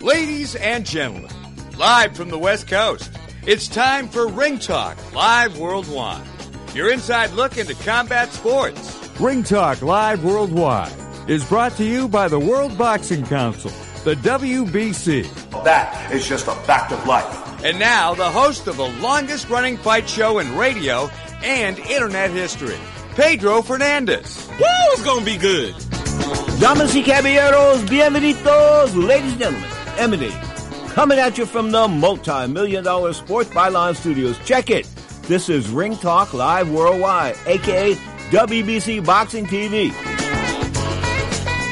Ladies and gentlemen, live from the West Coast, it's time for Ring Talk Live Worldwide, your inside look into combat sports. Ring Talk Live Worldwide is brought to you by the World Boxing Council, the WBC. That is just a fact of life. And now, the host of the longest-running fight show in radio and internet history, Pedro Fernandez. Woo, it's going to be good. Damas y caballeros, bienvenidos, ladies and gentlemen. Emanating, coming at you from the multi-million-dollar Sports Byline Studios. Check it. This is Ring Talk Live Worldwide, a.k.a. WBC Boxing TV.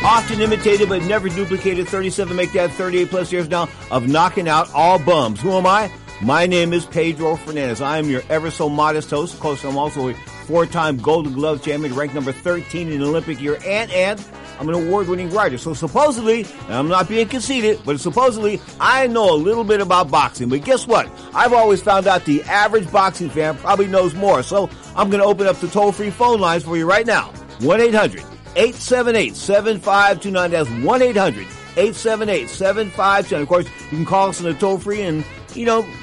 Often imitated but never duplicated, 37, make that 38 plus years now of knocking out all bums. Who am I? My name is Pedro Fernandez. I am your ever so modest host. Of course, I'm also a four-time Golden Glove champion, ranked number 13 in the Olympic year, and I'm an award-winning writer. So supposedly, and I'm not being conceited, but supposedly I know a little bit about boxing. But guess what? I've always found out the average boxing fan probably knows more. So I'm going to open up the toll-free phone lines for you right now. 1-800-878-7529. That's 1-800-878-7529. Of course, you can call us on the toll-free and,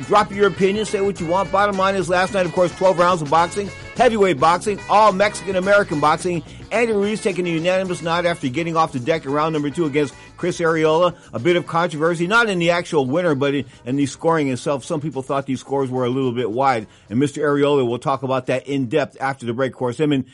drop your opinion, say what you want. Bottom line is last night, of course, 12 rounds of boxing, heavyweight boxing, all Mexican-American boxing. Andy Ruiz taking a unanimous nod after getting off the deck in round number 2 against Chris Areola. A bit of controversy, not in the actual winner, but in the scoring itself. Some people thought these scores were a little bit wide. And Mr. Areola will talk about that in depth after the break. Of course, him and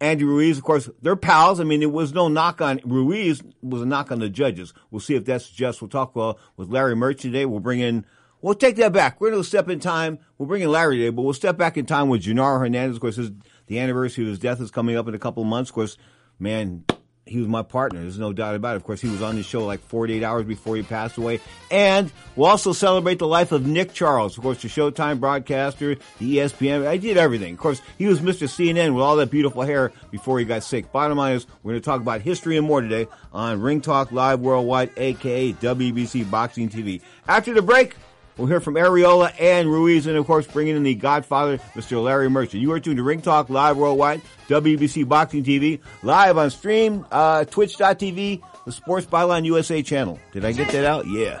Andy Ruiz, of course, they're pals. It was no knock on Ruiz. It was a knock on the judges. We'll see if that's just. We'll talk with Larry Merch today. We'll take that back. We're going to step in time. We'll bring in Larry today, but we'll step back in time with Genaro Hernandez. Of course, the anniversary of his death is coming up in a couple of months. Of course, man, he was my partner. There's no doubt about it. Of course, he was on the show like 48 hours before he passed away. And we'll also celebrate the life of Nick Charles. Of course, the Showtime broadcaster, the ESPN. I did everything. Of course, he was Mr. CNN with all that beautiful hair before he got sick. Bottom line is, we're going to talk about history and more today on Ring Talk Live Worldwide, a.k.a. WBC Boxing TV. After the break, we'll hear from Areola and Ruiz, and of course, bringing in the godfather, Mr. Larry Merchant. You are tuned to Ring Talk Live Worldwide, WBC Boxing TV, live on stream, twitch.tv, the Sports Byline USA channel. Did I get that out? Yeah.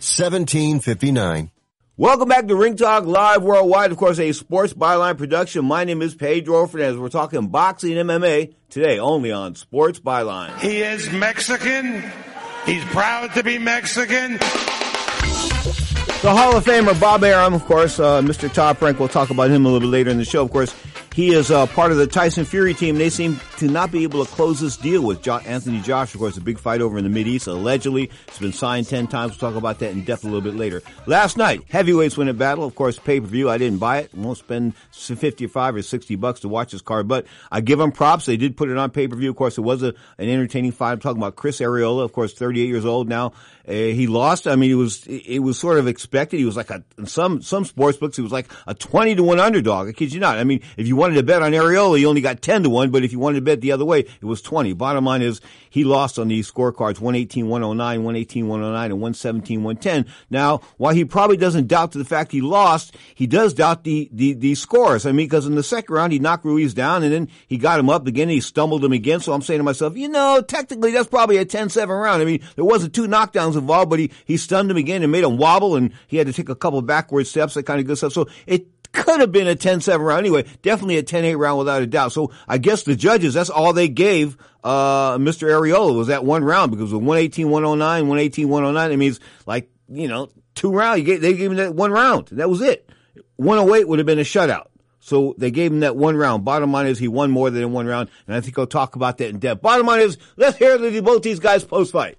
1759. Welcome back to Ring Talk Live Worldwide, of course, a Sports Byline production. My name is Pedro Fernandez. We're talking boxing and MMA today only on Sports Byline. He is Mexican. He's proud to be Mexican. The Hall of Famer, Bob Arum, of course, Mr. Top Rank. We'll talk about him a little bit later in the show. Of course, he is part of the Tyson Fury team. They seem to not be able to close this deal with Anthony Joshua. Of course, a big fight over in the Mideast. Allegedly, it's been signed 10 times. We'll talk about that in depth a little bit later. Last night, heavyweights went in battle. Of course, pay-per-view. I didn't buy it. I won't spend $55 or $60 to watch this card, but I give them props. They did put it on pay-per-view. Of course, it was an entertaining fight. I'm talking about Chris Areola, of course, 38 years old now. He lost. I mean, it was sort of expected. He was like in some sports books, he was like a 20-1 underdog. I kid you not. I mean, if you wanted to bet on Areola, you only got 10-1, but if you wanted to bet the other way, it was 20. Bottom line is he lost on these scorecards, 118-109, 118-109, and 117-110. Now, while he probably doesn't doubt the fact he lost, he does doubt the scores. I mean, because in the second round, he knocked Ruiz down, and then he got him up again, and he stumbled him again. So I'm saying to myself, technically, that's probably a 10-7 round. I mean, there wasn't 2 knockdowns involved, but he stunned him again and made him wobble, and he had to take a couple backward steps, that kind of good stuff. So it could have been a 10-7 round anyway, definitely a 10-8 round without a doubt. So I guess the judges, that's all they gave Mr. Areola was that one round, because with 118-109, 118-109, it means like, 2 rounds. They gave him that one round. That was it. 108 would have been a shutout. So they gave him that one round. Bottom line is he won more than in one round, and I think I'll talk about that in depth. Bottom line is, let's hear both these guys post-fight.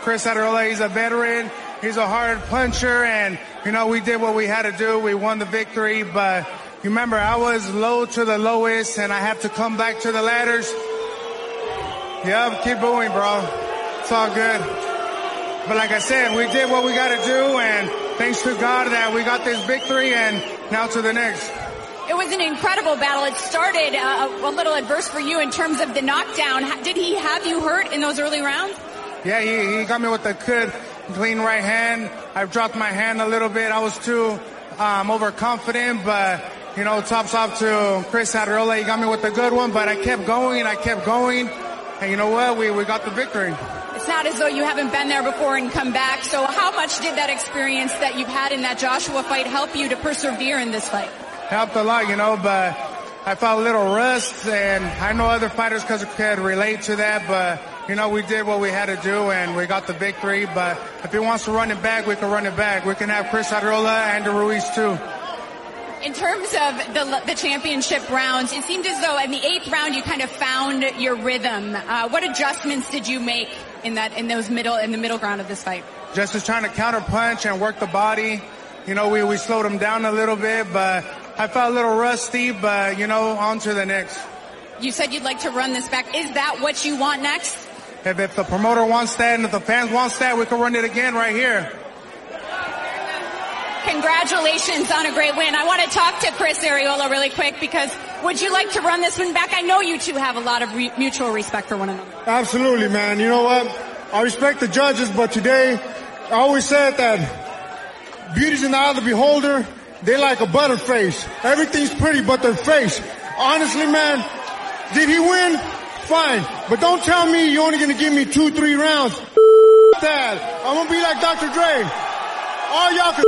Chris Areola, he's a veteran. He's a hard puncher, and, we did what we had to do. We won the victory, but remember, I was low to the lowest, and I have to come back to the ladders. Yep, keep booing, bro. It's all good. But like I said, we did what we got to do, and thanks to God that we got this victory, and now to the next. It was an incredible battle. It started a little adverse for you in terms of the knockdown. Did he have you hurt in those early rounds? Yeah, he got me with a good, clean right hand. I dropped my hand a little bit. I was too overconfident, but, tops off to Chris Areola. He got me with a good one, but I kept going. And you know what? We got the victory. It's not as though you haven't been there before and come back. So how much did that experience that you've had in that Joshua fight help you to persevere in this fight? Helped a lot, but I felt a little rust, and I know other fighters could relate to that, but we did what we had to do, and we got the victory. But if he wants to run it back, we can run it back. We can have Chris Areola and Ruiz, too. In terms of the championship rounds, it seemed as though in the 8th round you kind of found your rhythm. What adjustments did you make in the middle ground of this fight? Just trying to counterpunch and work the body. We slowed him down a little bit, but I felt a little rusty, but, you know, on to the next. You said you'd like to run this back. Is that what you want next? If the promoter wants that and if the fans wants that, we can run it again right here. Congratulations on a great win. I want to talk to Chris Areola really quick because would you like to run this one back? I know you two have a lot of mutual respect for one another. Absolutely, man. You know what? I respect the judges, but today I always said that beauty's in the eye of the beholder. They like a butterface. Everything's pretty but their face. Honestly, man, did he win? Fine. But don't tell me you're only going to give me 2-3 rounds. That. I'm going to be like Dr. Dre. All y'all can...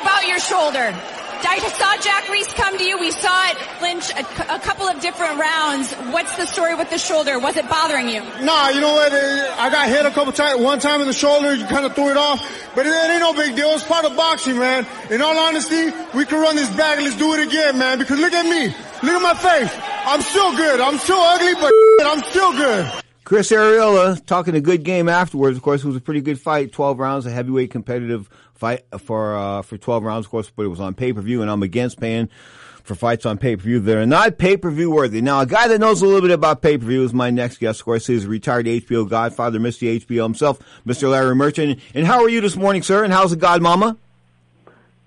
about your shoulder. I saw Jack Reese come to you. We saw it flinch a couple of different rounds. What's the story with the shoulder? Was it bothering you? Nah, you know what? I got hit a couple times. One time in the shoulder, you kind of threw it off. But it ain't no big deal. It's part of boxing, man. In all honesty, we can run this back. Let's do it again, man. Because look at me. Look at my face. I'm still good. I'm still ugly, but I'm still good. Chris Areola talking a good game afterwards. Of course, it was a pretty good fight. 12 rounds, a heavyweight competitive fight for 12 rounds, of course, but it was on pay-per-view, and I'm against paying for fights on pay-per-view that are not pay-per-view worthy. Now, a guy that knows a little bit about pay-per-view is my next guest. Of course, he's a retired HBO godfather, Mr. HBO himself, Mr. Larry Merchant. And how are you this morning, sir, and how's the godmama?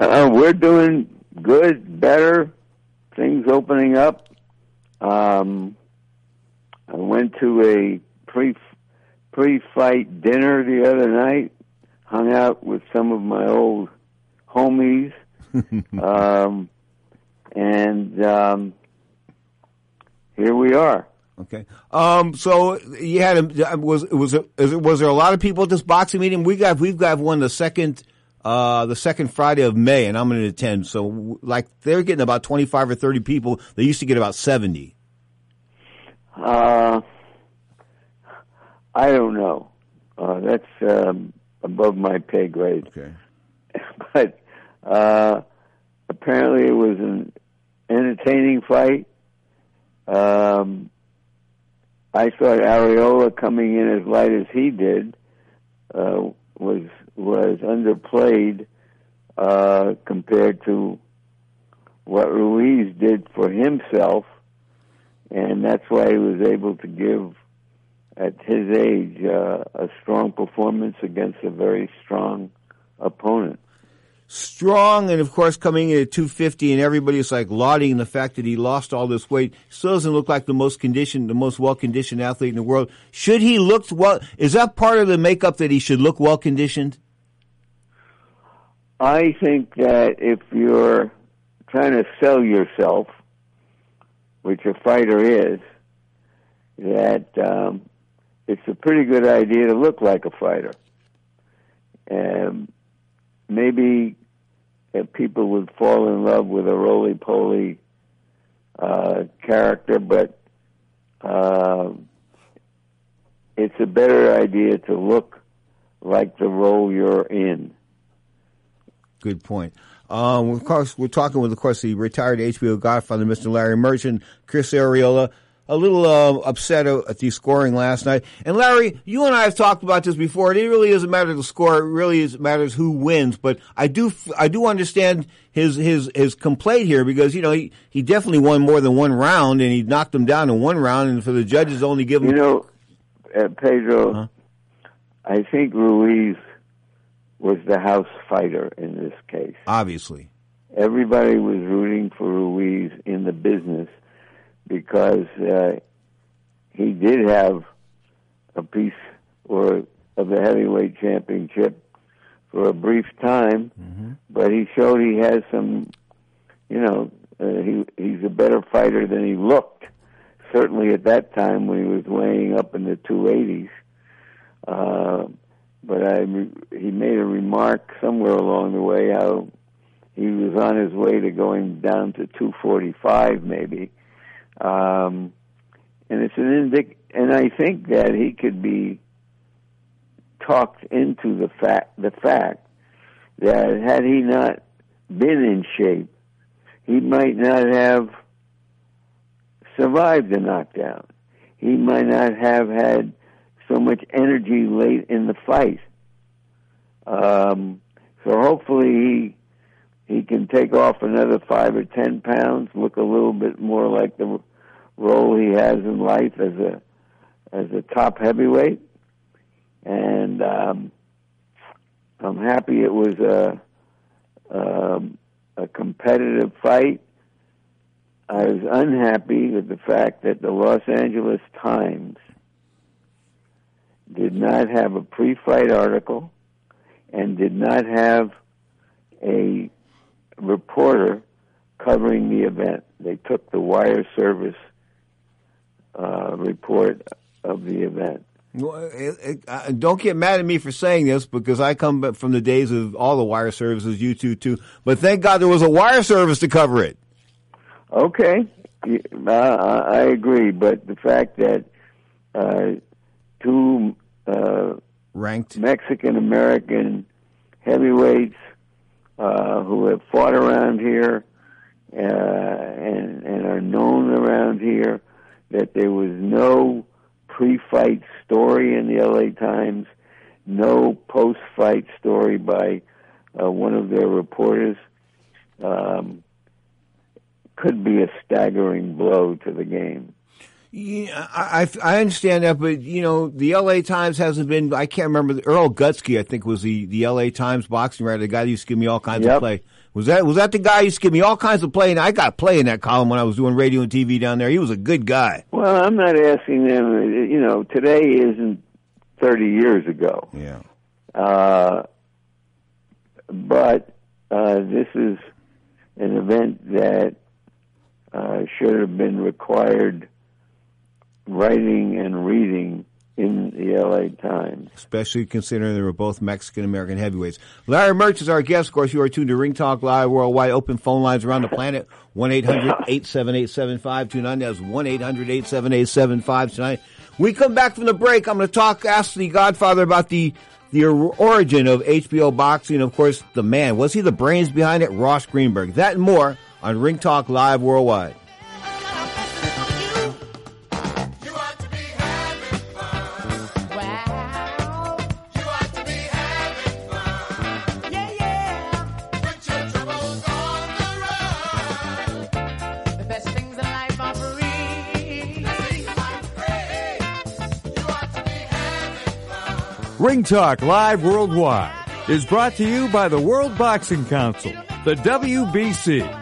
We're doing good, better, things opening up. I went to a pre-fight dinner the other night. Hung out with some of my old homies, and here we are. Okay. So you had a, was there a lot of people at this boxing meeting? We've got one the second Friday of May, and I'm going to attend. So like they're getting about 25 or 30 people. They used to get about 70. I don't know. That's above my pay grade. Okay. But apparently it was an entertaining fight. I thought Areola coming in as light as he did was underplayed compared to what Ruiz did for himself, and that's why he was able to give, at his age, a strong performance against a very strong opponent. Strong, and of course coming in at 250, and everybody's like lauding the fact that he lost all this weight. Still doesn't look like the most well-conditioned athlete in the world. Should he look well? Is that part of the makeup that he should look well-conditioned? I think that if you're trying to sell yourself, which a fighter is, that, it's a pretty good idea to look like a fighter. Maybe people would fall in love with a roly-poly character, but it's a better idea to look like the role you're in. Good point. Of course, we're talking with, of course, the retired HBO godfather, Mr. Larry Merchant, Chris Areola. A little upset at the scoring last night. And Larry, you and I have talked about this before. It really doesn't matter the score. It really matters who wins. But I do understand his complaint here because, you know, he definitely won more than one round and he knocked him down in one round. And for the judges only give him... You know, Pedro, uh-huh. I think Ruiz was the house fighter in this case. Obviously. Everybody was rooting for Ruiz in the business, because he did have a piece of the heavyweight championship for a brief time, mm-hmm. but he showed he has some, you know, he's a better fighter than he looked, certainly at that time when he was weighing up in the 280s. But he made a remark somewhere along the way how he was on his way to going down to 245 maybe. And it's and I think that he could be talked into the fact that had he not been in shape, he might not have survived the knockdown. He might not have had so much energy late in the fight. So hopefully he can take off another 5 or 10 pounds, look a little bit more like the role he has in life as a top heavyweight. And I'm happy it was a competitive fight. I was unhappy with the fact that the Los Angeles Times did not have a pre-fight article and did not have a reporter covering the event. They took the wire service report of the event. Well, don't get mad at me for saying this, because I come from the days of all the wire services, you two too. But thank God there was a wire service to cover it. Okay, I agree, but the fact that two ranked Mexican-American heavyweights who have fought around here and are known around here, that there was no pre-fight story in the LA Times, no post-fight story by one of their reporters, could be a staggering blow to the game. Yeah, I understand that, but, you know, the L.A. Times hasn't been – I can't remember. Earl Gutsky, I think, was the L.A. Times boxing writer, the guy who used to give me all kinds of play. Was that the guy who used to give me all kinds of play? And I got play in that column when I was doing radio and TV down there. He was a good guy. Well, I'm not asking them – you know, today isn't 30 years ago. Yeah. But this is an event that should have been required writing and reading in the LA Times. Especially considering they were both Mexican-American heavyweights. Larry Merch is our guest. Of course, you are tuned to Ring Talk Live Worldwide. Open phone lines around the planet. 1-800-878-7529. That's 1-800-878-7529. Tonight, we come back from the break. I'm going to ask the Godfather about the origin of HBO boxing. Of course, the man. Was he the brains behind it? Ross Greenberg. That and more on Ring Talk Live Worldwide. Ring Talk Live Worldwide is brought to you by the World Boxing Council, the WBC.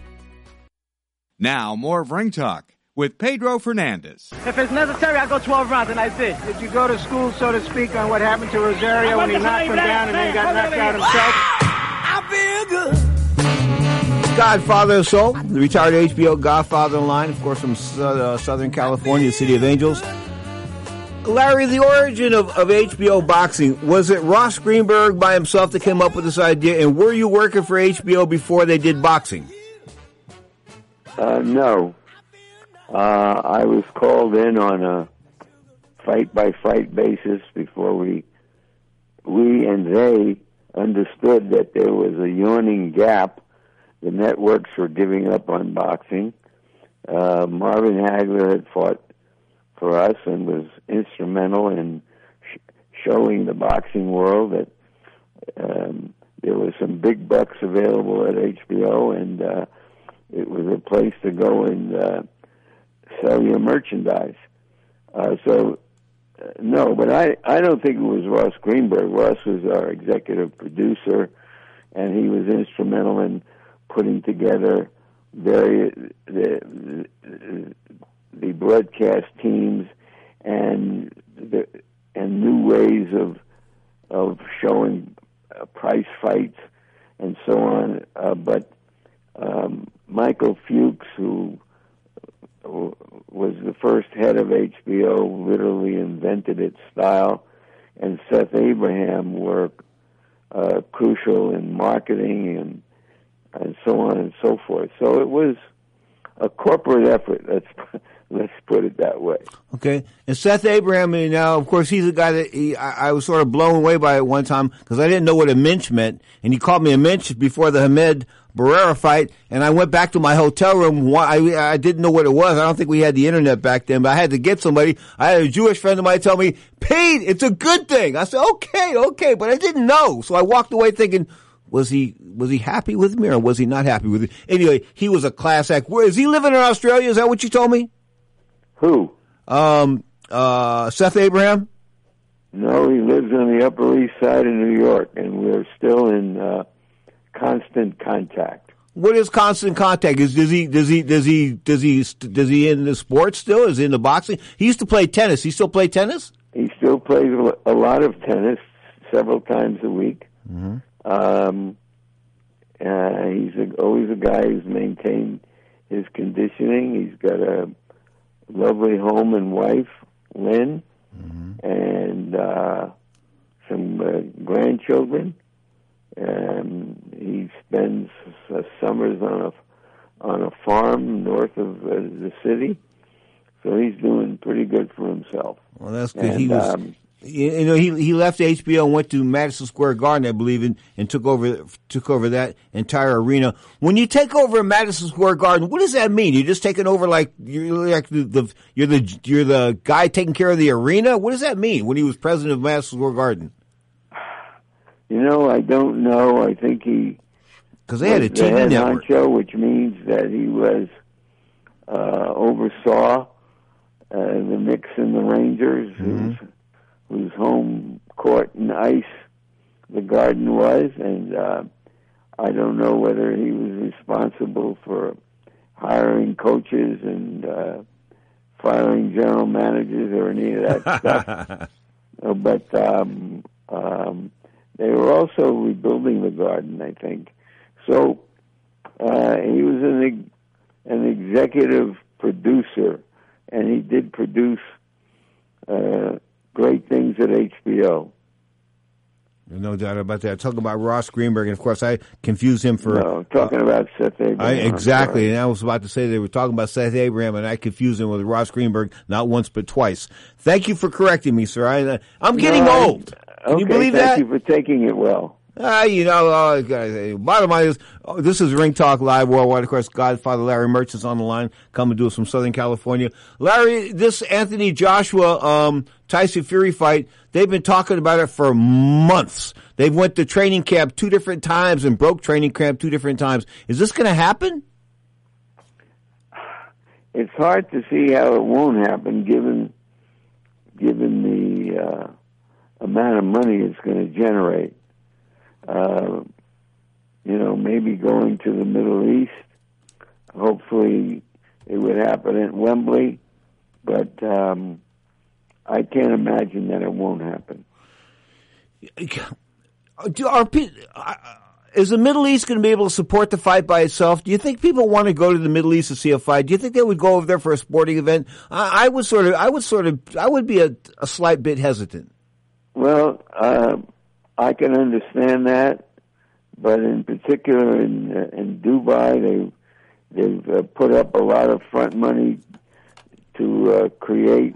Now, more of Ring Talk with Pedro Fernandez. If it's necessary, I'll go 12 rounds, and I did. Did you go to school, so to speak, on what happened to Rosario when he knocked him down and then got knocked out himself? I feel good. Godfather of Soul, the retired HBO Godfather in line, of course, from Southern California, the City of Angels. Larry, the origin of HBO boxing, was it Ross Greenberg by himself that came up with this idea, and were you working for HBO before they did boxing? No. I was called in on a fight-by-fight basis before we and they understood that there was a yawning gap. The networks were giving up on boxing. Marvin Hagler had fought for us and was instrumental in showing the boxing world that there was some big bucks available at HBO, and it was a place to go and sell your merchandise. No, but I don't think it was Ross Greenberg. Ross was our executive producer, and he was instrumental in putting together the broadcast teams and new ways of showing prize fights and so on. Michael Fuchs, who was the first head of HBO, literally invented its style, and Seth Abraham were crucial in marketing and so on and so forth. So it was a corporate effort, let's put it that way. Okay. And Seth Abraham, you know, of course, he's a guy that I was sort of blown away by at one time because I didn't know what a mensch meant, and he called me a mensch before the Hamed Barrera fight, and I went back to my hotel room. I didn't know what it was. I don't think we had the internet back then, but I had to get somebody. I had a Jewish friend of mine tell me, Pete, it's a good thing. I said, okay, but I didn't know. So I walked away thinking, was he happy with me or was he not happy with me? Anyway, he was a class act. Is he living in Australia? Is that what you told me? Who? Seth Abraham? No, he lives on the Upper East Side of New York, and we're still in constant contact. What is constant contact? Does he in the sport still? Is he in the boxing? He used to play tennis. He still play tennis? He still plays a lot of tennis, several times a week. Mm-hmm. He's always a guy who's maintained his conditioning. He's got a lovely home and wife, Lynn, mm-hmm. and some grandchildren. He spends summers on a farm north of the city, so he's doing pretty good for himself. Well, that's good. And, he was, you know, he left HBO and went to Madison Square Garden, I believe, and took over that entire arena. When you take over Madison Square Garden, what does that mean? You're just taking over like you're the guy taking care of the arena. What does that mean? When he was president of Madison Square Garden. You know, I don't know. I think he because they had a TV network, which means that he was oversaw the Knicks and the Rangers, mm-hmm. whose home court and ice the Garden was, and I don't know whether he was responsible for hiring coaches and firing general managers or any of that stuff. But they were also rebuilding the garden, I think. So he was an executive producer, and he did produce great things at HBO. No doubt about that. Talking about Ross Greenberg, and of course I confused him for... No, talking about Seth Abraham. Exactly, and I was about to say they were talking about Seth Abraham, and I confused him with Ross Greenberg not once but twice. Thank you for correcting me, sir. I'm getting old. Can you believe that? Thank you for taking it well. Bottom line is, this is Ring Talk Live Worldwide. Of course, Godfather Larry Merchant is on the line, coming to us from Southern California. Larry, this Anthony Joshua, Tyson Fury fight, they've been talking about it for months. They went to training camp two different times and broke training camp two different times. Is this going to happen? It's hard to see how it won't happen, given the amount of money it's going to generate. Maybe going to the Middle East. Hopefully it would happen at Wembley, but I can't imagine that it won't happen. Is the Middle East going to be able to support the fight by itself? Do you think people want to go to the Middle East to see a fight? Do you think they would go over there for a sporting event? I would be a slight bit hesitant. Well, I can understand that, but in particular in Dubai, they've put up a lot of front money to create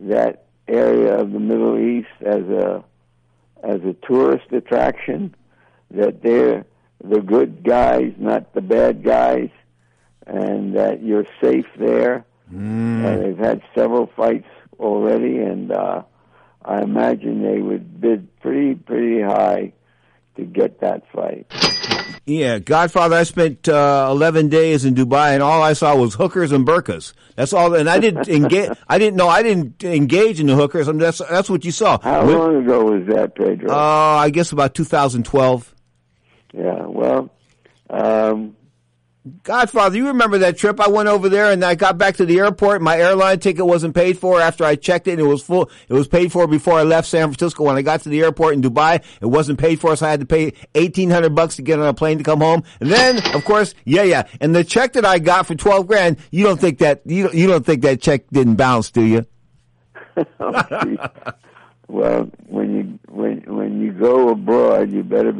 that area of the Middle East as a tourist attraction. That they're the good guys, not the bad guys, and that you're safe there. And they've had several fights already, and I imagine they would bid pretty high to get that fight. Yeah, Godfather, I spent 11 days in Dubai, and all I saw was hookers and burkas. That's all, and I didn't engage. I didn't engage in the hookers. I mean, that's what you saw. How long ago was that, Pedro? I guess about 2012. Yeah. Well. Godfather, you remember that trip? I went over there and I got back to the airport. My airline ticket wasn't paid for. After I checked it, it was full. It was paid for before I left San Francisco. When I got to the airport in Dubai, it wasn't paid for, so I had to pay $1,800 to get on a plane to come home. And then, of course, and the check that I got for $12,000, you don't think that check didn't bounce, do you? Well, when you go abroad, you better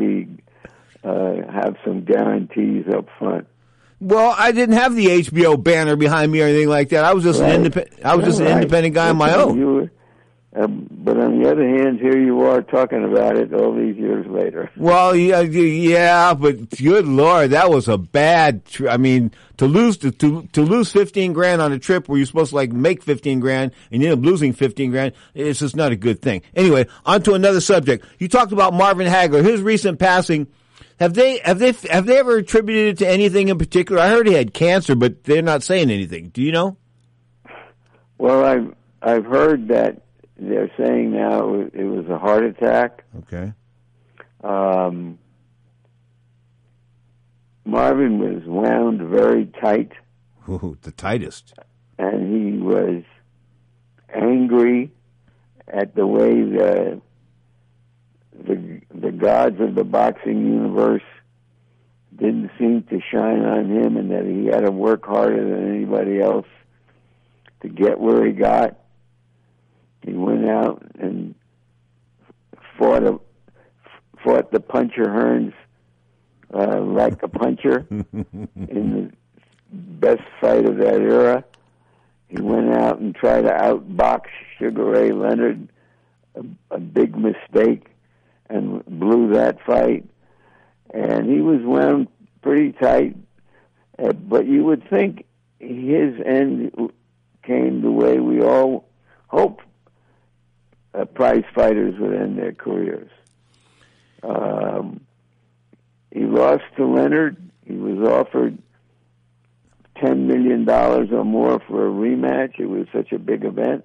have some guarantees up front. Well, I didn't have the HBO banner behind me or anything like that. I was just an independent guy on my own. But on the other hand, here you are talking about it all these years later. Well, yeah, but good Lord, that was a bad trip. I mean, to lose $15,000 on a trip where you're supposed to make $15,000 and you end up losing $15,000, it's just not a good thing. Anyway, on to another subject. You talked about Marvin Hagler, his recent passing. Have they ever attributed it to anything in particular? I heard he had cancer, but they're not saying anything. Do you know? Well, I've heard that they're saying now it was a heart attack. Okay. Marvin was wound very tight. Ooh, the tightest. And he was angry at the way that the gods of the boxing universe didn't seem to shine on him, and that he had to work harder than anybody else to get where he got. He went out and fought the puncher Hearns like a puncher in the best fight of that era. He went out and tried to outbox Sugar Ray Leonard, a big mistake, and blew that fight. And he was wound pretty tight. But you would think his end came the way we all hope prize fighters would end their careers. He lost to Leonard. He was offered $10 million or more for a rematch. It was such a big event.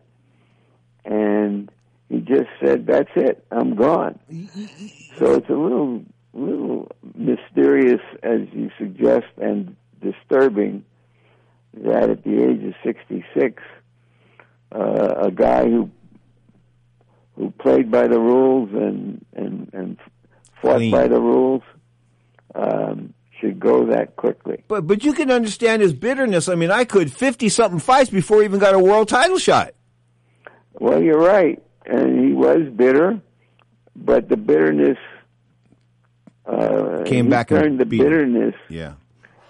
And he just said, "That's it. I'm gone." So it's a little mysterious, as you suggest, and disturbing that at the age of 66, a guy who who played by the rules and fought by the rules should go that quickly. But you can understand his bitterness. I mean, I could 50-something fights before he even got a world title shot. Well, you're right. And he was bitter, but the bitterness came back and turned the bitterness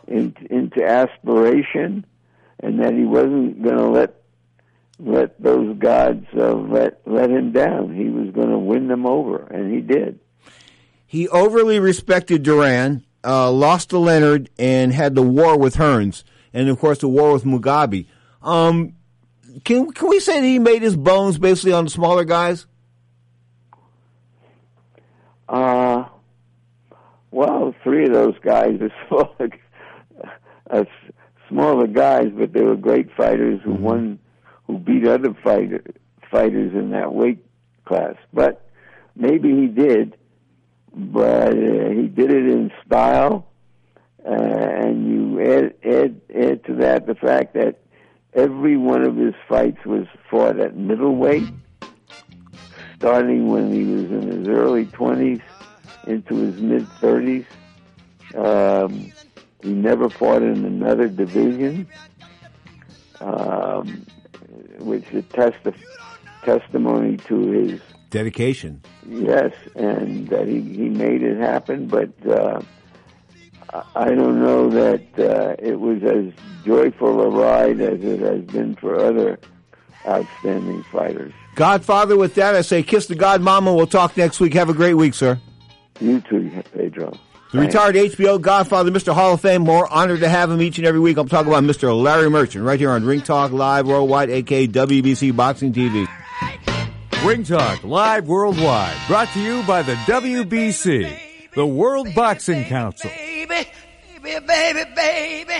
into aspiration, and that he wasn't going to let those gods let him down. He was going to win them over, and he did. He overly respected Duran, lost to Leonard, and had the war with Hearns, and of course the war with Mugabe. Can we say that he made his bones basically on the smaller guys? Well, three of those guys are smaller guys, but they were great fighters who won, who beat other fighters in that weight class. But maybe he did, but he did it in style, and you add to that the fact that every one of his fights was fought at middleweight, starting when he was in his early 20s into his mid-30s. He never fought in another division, which is testimony to his dedication. Yes, and that he made it happen, but I don't know that it was as joyful a ride as it has been for other outstanding fighters. Godfather, with that, I say kiss the godmama. We'll talk next week. Have a great week, sir. You too, Pedro. The retired HBO Godfather, Mr. Hall of Fame. More honored to have him each and every week. I'm talking about Mr. Larry Merchant right here on Ring Talk Live Worldwide, a.k.a. WBC Boxing TV. Ring Talk Live Worldwide, brought to you by the WBC, the World Boxing Council. Baby, baby, baby, baby,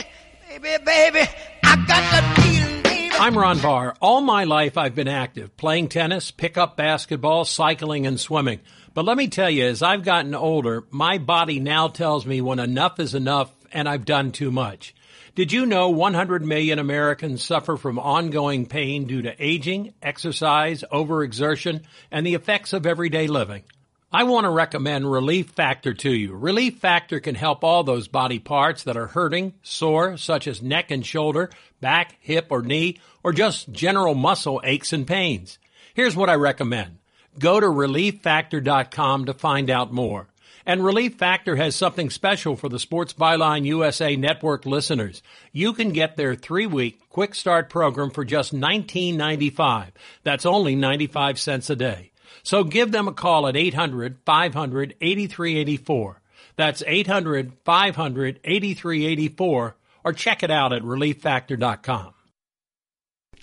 baby, baby, I got the feeling, baby. I'm Ron Barr. All my life I've been active, playing tennis, pickup basketball, cycling, and swimming. But let me tell you, as I've gotten older, my body now tells me when enough is enough and I've done too much. Did you know 100 million Americans suffer from ongoing pain due to aging, exercise, overexertion, and the effects of everyday living? I want to recommend Relief Factor to you. Relief Factor can help all those body parts that are hurting, sore, such as neck and shoulder, back, hip, or knee, or just general muscle aches and pains. Here's what I recommend. Go to ReliefFactor.com to find out more. And Relief Factor has something special for the Sports Byline USA Network listeners. You can get their 3-week quick start program for just $19.95. That's only 95 cents a day. So give them a call at 800-500-8384. That's 800-500-8384, or check it out at relieffactor.com.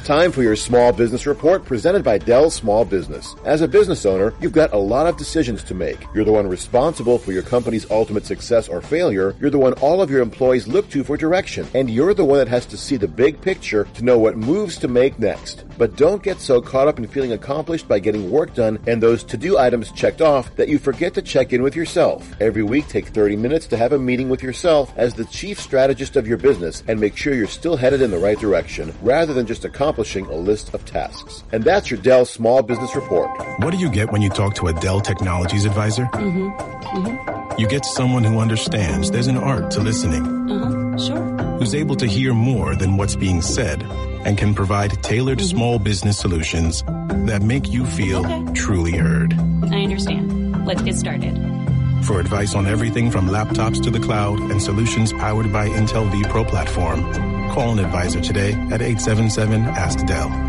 Time for your small business report, presented by Dell Small Business. As a business owner, you've got a lot of decisions to make. You're the one responsible for your company's ultimate success or failure. You're the one all of your employees look to for direction. And you're the one that has to see the big picture to know what moves to make next. But don't get so caught up in feeling accomplished by getting work done and those to-do items checked off that you forget to check in with yourself. Every week, take 30 minutes to have a meeting with yourself as the chief strategist of your business and make sure you're still headed in the right direction, rather than just accomplishing a list of tasks. And that's your Dell Small Business Report. What do you get when you talk to a Dell Technologies advisor? You get someone who understands there's an art to listening. Who's able to hear more than what's being said and can provide tailored small business solutions that make you feel truly heard. I understand. Let's get started. For advice on everything from laptops to the cloud and solutions powered by Intel vPro platform, call an advisor today at 877-ASK-DELL.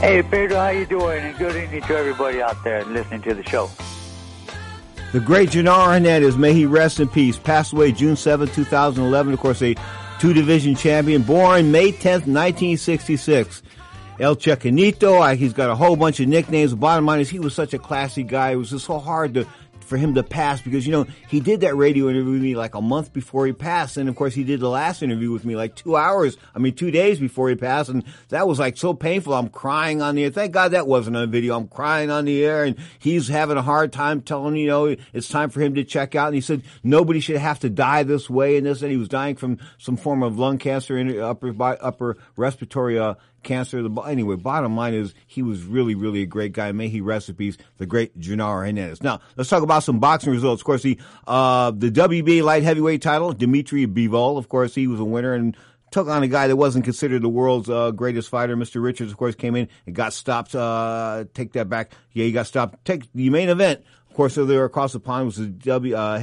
Hey, Pedro, how you doing? And good evening to everybody out there listening to the show. The great Gennaro Hernandez, may he rest in peace, passed away June 7, 2011. Of course, a two-division champion, born May 10th, 1966. El Chequenito, he's got a whole bunch of nicknames. The bottom line is he was such a classy guy. It was just so hard for him to pass because, you know, he did that radio interview with me like a month before he passed. And, of course, he did the last interview with me like 2 days before he passed. And that was like so painful. I'm crying on the air. Thank God that wasn't on video. I'm crying on the air. And he's having a hard time telling, you know, it's time for him to check out. And he said nobody should have to die this way and this. And he was dying from some form of lung cancer and upper respiratory cancer. Anyway, bottom line is he was really, really a great guy. May he rest in peace, the great Gennaro Hernandez. Now, let's talk about some boxing results. Of course, the WBA light heavyweight title, Dmitry Bivol. Of course, he was a winner and took on a guy that wasn't considered the world's greatest fighter. Mr. Richards, of course, came in and got stopped. Take that back. Yeah, he got stopped. Take the main event, of course, over there across the pond was the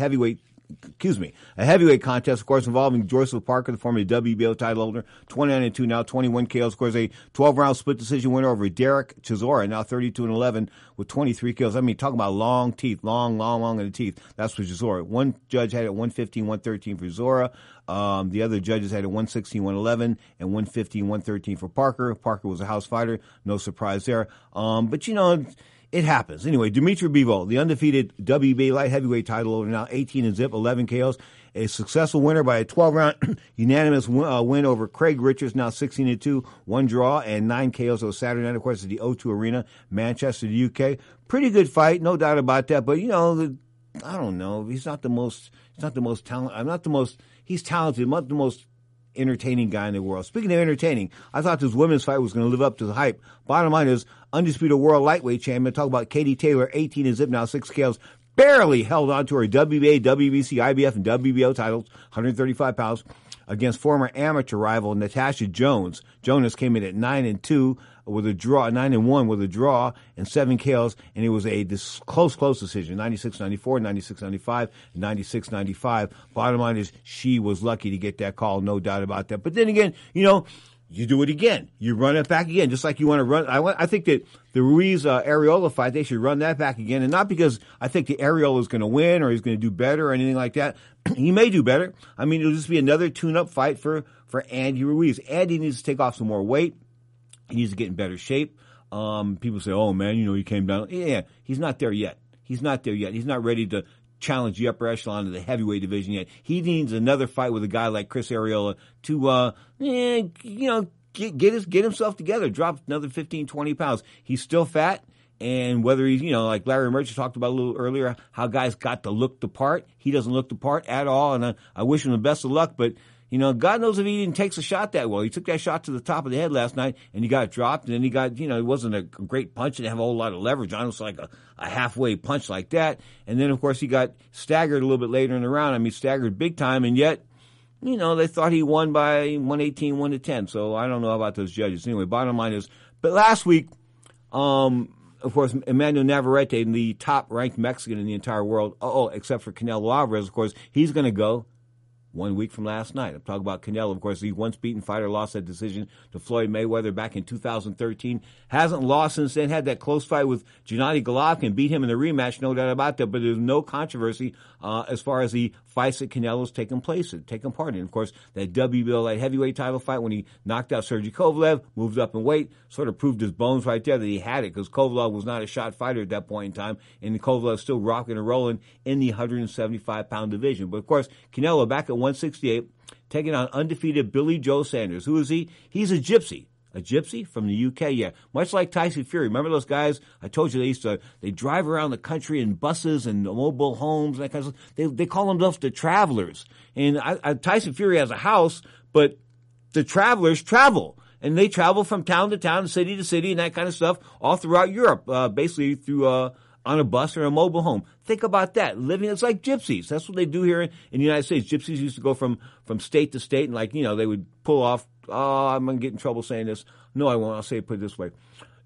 heavyweight contest, of course, involving Joseph Parker, the former WBO title holder, 29-2 now, 21 KOs. Of course, a 12-round split decision winner over Derek Chisora, now 32-11 with 23 KOs. I mean, talking about long teeth, long in the teeth. That's for Chisora. One judge had it 115, 113 for Chisora. The other judges had it 116, 111, and 115, 113 for Parker. Parker was a house fighter. No surprise there. But, you know, it happens. Anyway, Dmitry Bivol, the undefeated WBA light heavyweight title holder, now 18-0, 11 KOs, a successful winner by a 12-round unanimous win over Craig Richards, now 16-2, one draw and 9 KOs on Saturday night, of course, at the O2 Arena, Manchester, the UK. Pretty good fight, no doubt about that. But you know, I don't know. He's talented, not the most entertaining guy in the world. Speaking of entertaining, I thought this women's fight was going to live up to the hype. Bottom line is, undisputed world lightweight champion, talk about Katie Taylor, 18-0 now, 6 KOs, barely held on to her WBA, WBC, IBF, and WBO titles, 135 pounds, against former amateur rival Natasha Jones. Jonas came in at 9-2 with a draw, 9-1 with a draw, and 7 KOs, and it was a close decision, 96-94, 96-95, 96-95. Bottom line is she was lucky to get that call, no doubt about that. But then again, you know, you do it again. You run it back again, just like you want to run. I think that the Ruiz-Areola fight, they should run that back again, and not because I think the Areola is going to win or he's going to do better or anything like that. He may do better. I mean, it'll just be another tune-up fight for Andy Ruiz. Andy needs to take off some more weight. He needs to get in better shape. People say, oh, man, you know, he came down. Yeah, he's not there yet. He's not there yet. He's not ready to challenge the upper echelon of the heavyweight division yet. He needs another fight with a guy like Chris Areola to, you know, get himself together, drop another 15, 20 pounds. He's still fat. And whether he's, you know, like Larry Merchant talked about a little earlier, how guys got to look the part. He doesn't look the part at all. And I wish him the best of luck. But, you know, God knows if he even takes a shot that well. He took that shot to the top of the head last night and he got dropped. And then he got, you know, it wasn't a great punch. It didn't have a whole lot of leverage on it. It was like a halfway punch like that. And then, of course, he got staggered a little bit later in the round. I mean, staggered big time. And yet, you know, they thought he won by 118, 1-10. So I don't know about those judges. Anyway, bottom line is, but last week, of course, Emmanuel Navarrete, the top-ranked Mexican in the entire world, except for Canelo Alvarez, of course, he's going to go 1 week from last night. I'm talking about Canelo, of course, the once-beaten fighter, lost that decision to Floyd Mayweather back in 2013. Hasn't lost since then, had that close fight with Gennady Golovkin, beat him in the rematch, no doubt about that, but there's no controversy as far as the fights that Canelo's taken part in. Of course, that WBO light heavyweight title fight when he knocked out Sergey Kovalev, moved up in weight, sort of proved his bones right there that he had it because Kovalev was not a shot fighter at that point in time, and Kovalev's still rocking and rolling in the 175-pound division. But, of course, Canelo back at 168, taking on undefeated Billy Joe Saunders. Who is he? He's a gypsy. A gypsy from the UK, yeah. Much like Tyson Fury. Remember those guys? I told you they drive around the country in buses and mobile homes and that kind of stuff. They call themselves the travelers. And Tyson Fury has a house, But the travelers travel, and they travel from town to town, city to city, and that kind of stuff all throughout Europe, basically through on a bus or a mobile home. Think about that. Living, it's like gypsies. That's what they do here in the United States. Gypsies used to go from state to state, and like, you know, they would pull off, oh, I'm going to get in trouble saying this. No, I won't. I'll say it, put it this way.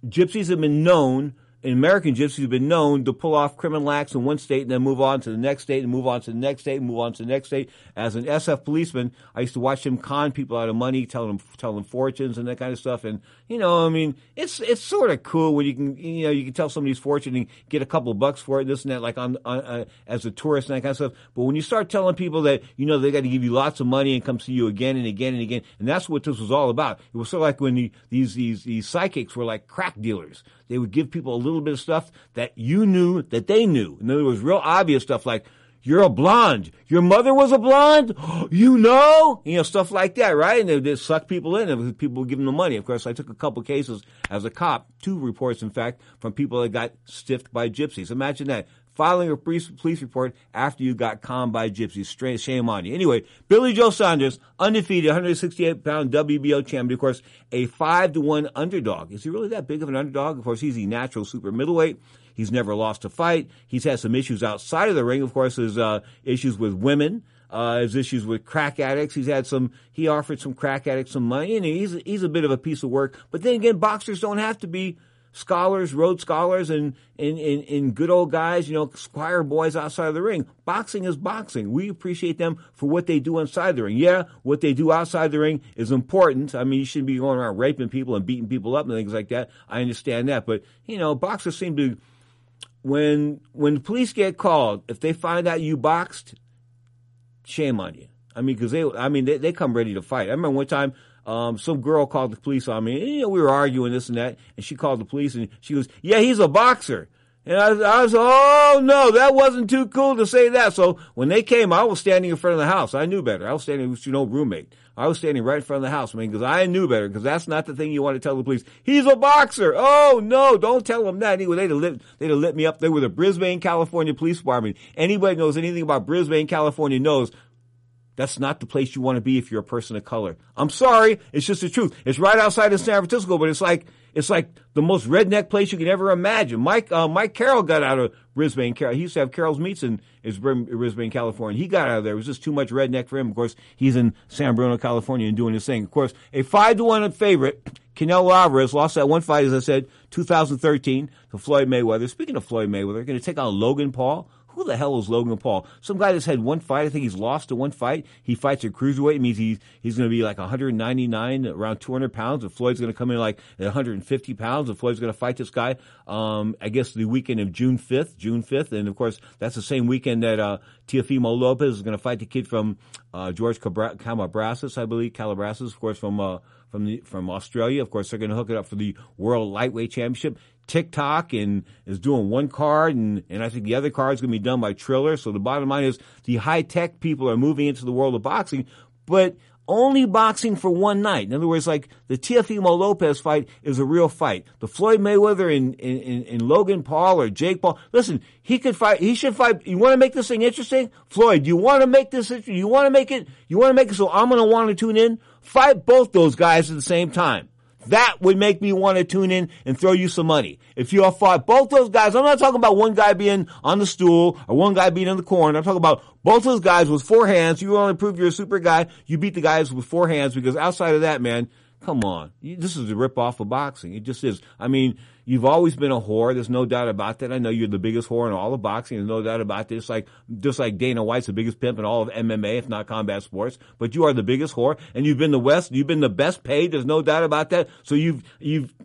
Gypsies have been known, and American gypsies have been known to pull off criminal acts in one state and then move on to the next state and move on to the next state and move on to the next state. As an SF policeman, I used to watch them con people out of money, tell them fortunes and that kind of stuff. And, you know, I mean, it's sort of cool when you can tell somebody's fortune and get a couple of bucks for it, this and that, like on as a tourist and that kind of stuff. But when you start telling people that, you know, they got to give you lots of money and come see you again and again and again, and that's what this was all about. It was sort of like when these psychics were like crack dealers. They would give people a little bit of stuff that you knew that they knew. In other words, real obvious stuff like, you're a blonde. Your mother was a blonde? You know? You know, stuff like that, right? And they suck people in and people give them the money. Of course, I took a couple cases as a cop, 2 reports, in fact, from people that got stiffed by gypsies. Imagine that. Filing a police report after you got conned by gypsies. Shame on you. Anyway, Billy Joe Saunders, undefeated, 168-pound WBO champion. Of course, a 5-1 underdog. Is he really that big of an underdog? Of course, he's the natural super middleweight. He's never lost a fight. He's had some issues outside of the ring. Of course, his issues with women. His issues with crack addicts. He offered some crack addicts some money, and he's a bit of a piece of work. But then again, boxers don't have to be scholars, Rhodes scholars, and good old guys, you know, choir boys outside of the ring. Boxing is boxing. We appreciate them for what they do inside the ring. Yeah, what they do outside the ring is important. I mean, you shouldn't be going around raping people and beating people up and things like that. I understand that. But, you know, boxers seem to, when the police get called, if they find out you boxed, shame on you. I mean, because they come ready to fight. I remember one time, some girl called the police on me. And, you know, we were arguing this and that, and she called the police, and she goes, "Yeah, he's a boxer." And I was, "Oh no, that wasn't too cool to say that." So when they came, I was standing in front of the house. I knew better. I was standing with, you know, roommate. I was standing right in front of the house, man, because I knew better. Because that's not the thing you want to tell the police. He's a boxer. Oh no, don't tell them that. Anyway, they'd have lit me up. They were the Brisbane, California Police Department. Anybody knows anything about Brisbane, California knows. That's not the place you want to be if you're a person of color. I'm sorry. It's just the truth. It's right outside of San Francisco, but it's like the most redneck place you can ever imagine. Mike Carroll got out of Brisbane. He used to have Carroll's Meats in Brisbane, California. He got out of there. It was just too much redneck for him. Of course, he's in San Bruno, California and doing his thing. Of course, a 5-1 favorite, Canelo Alvarez, lost that one fight, as I said, 2013 to Floyd Mayweather. Speaking of Floyd Mayweather, going to take on Logan Paul. Who the hell is Logan Paul? Some guy that's had one fight. I think he's lost to one fight. He fights at cruiserweight. It means he's going to be like 199, around 200 pounds. And Floyd's going to come in like at 150 pounds. And Floyd's going to fight this guy, I guess the weekend of June 5th. And, of course, that's the same weekend that Teofimo Lopez is going to fight the kid from George Calabasas, I believe. Calabasas, of course, from Australia. Of course, they're going to hook it up for the World Lightweight Championship. TikTok and is doing one card, and I think the other card is going to be done by Triller. So the bottom line is the high-tech people are moving into the world of boxing, but only boxing for one night. In other words, like the Teofimo Lopez fight is a real fight. The Floyd Mayweather and Logan Paul or Jake Paul, listen, he could fight. He should fight. You want to make this thing interesting? Floyd, you want to make this interesting? You want to make it so I'm going to want to tune in? Fight both those guys at the same time. That would make me want to tune in and throw you some money. If you all fought both those guys, I'm not talking about one guy being on the stool or one guy being in the corner. I'm talking about both those guys with 4 hands. You want to prove you're a super guy. You beat the guys with 4 hands, because outside of that, man, come on. This is a ripoff of boxing. It just is. I mean, you've always been a whore. There's no doubt about that. I know you're the biggest whore in all of boxing. There's no doubt about this. Just like Dana White's the biggest pimp in all of MMA, if not combat sports. But you are the biggest whore, and you've been the best paid. There's no doubt about that. So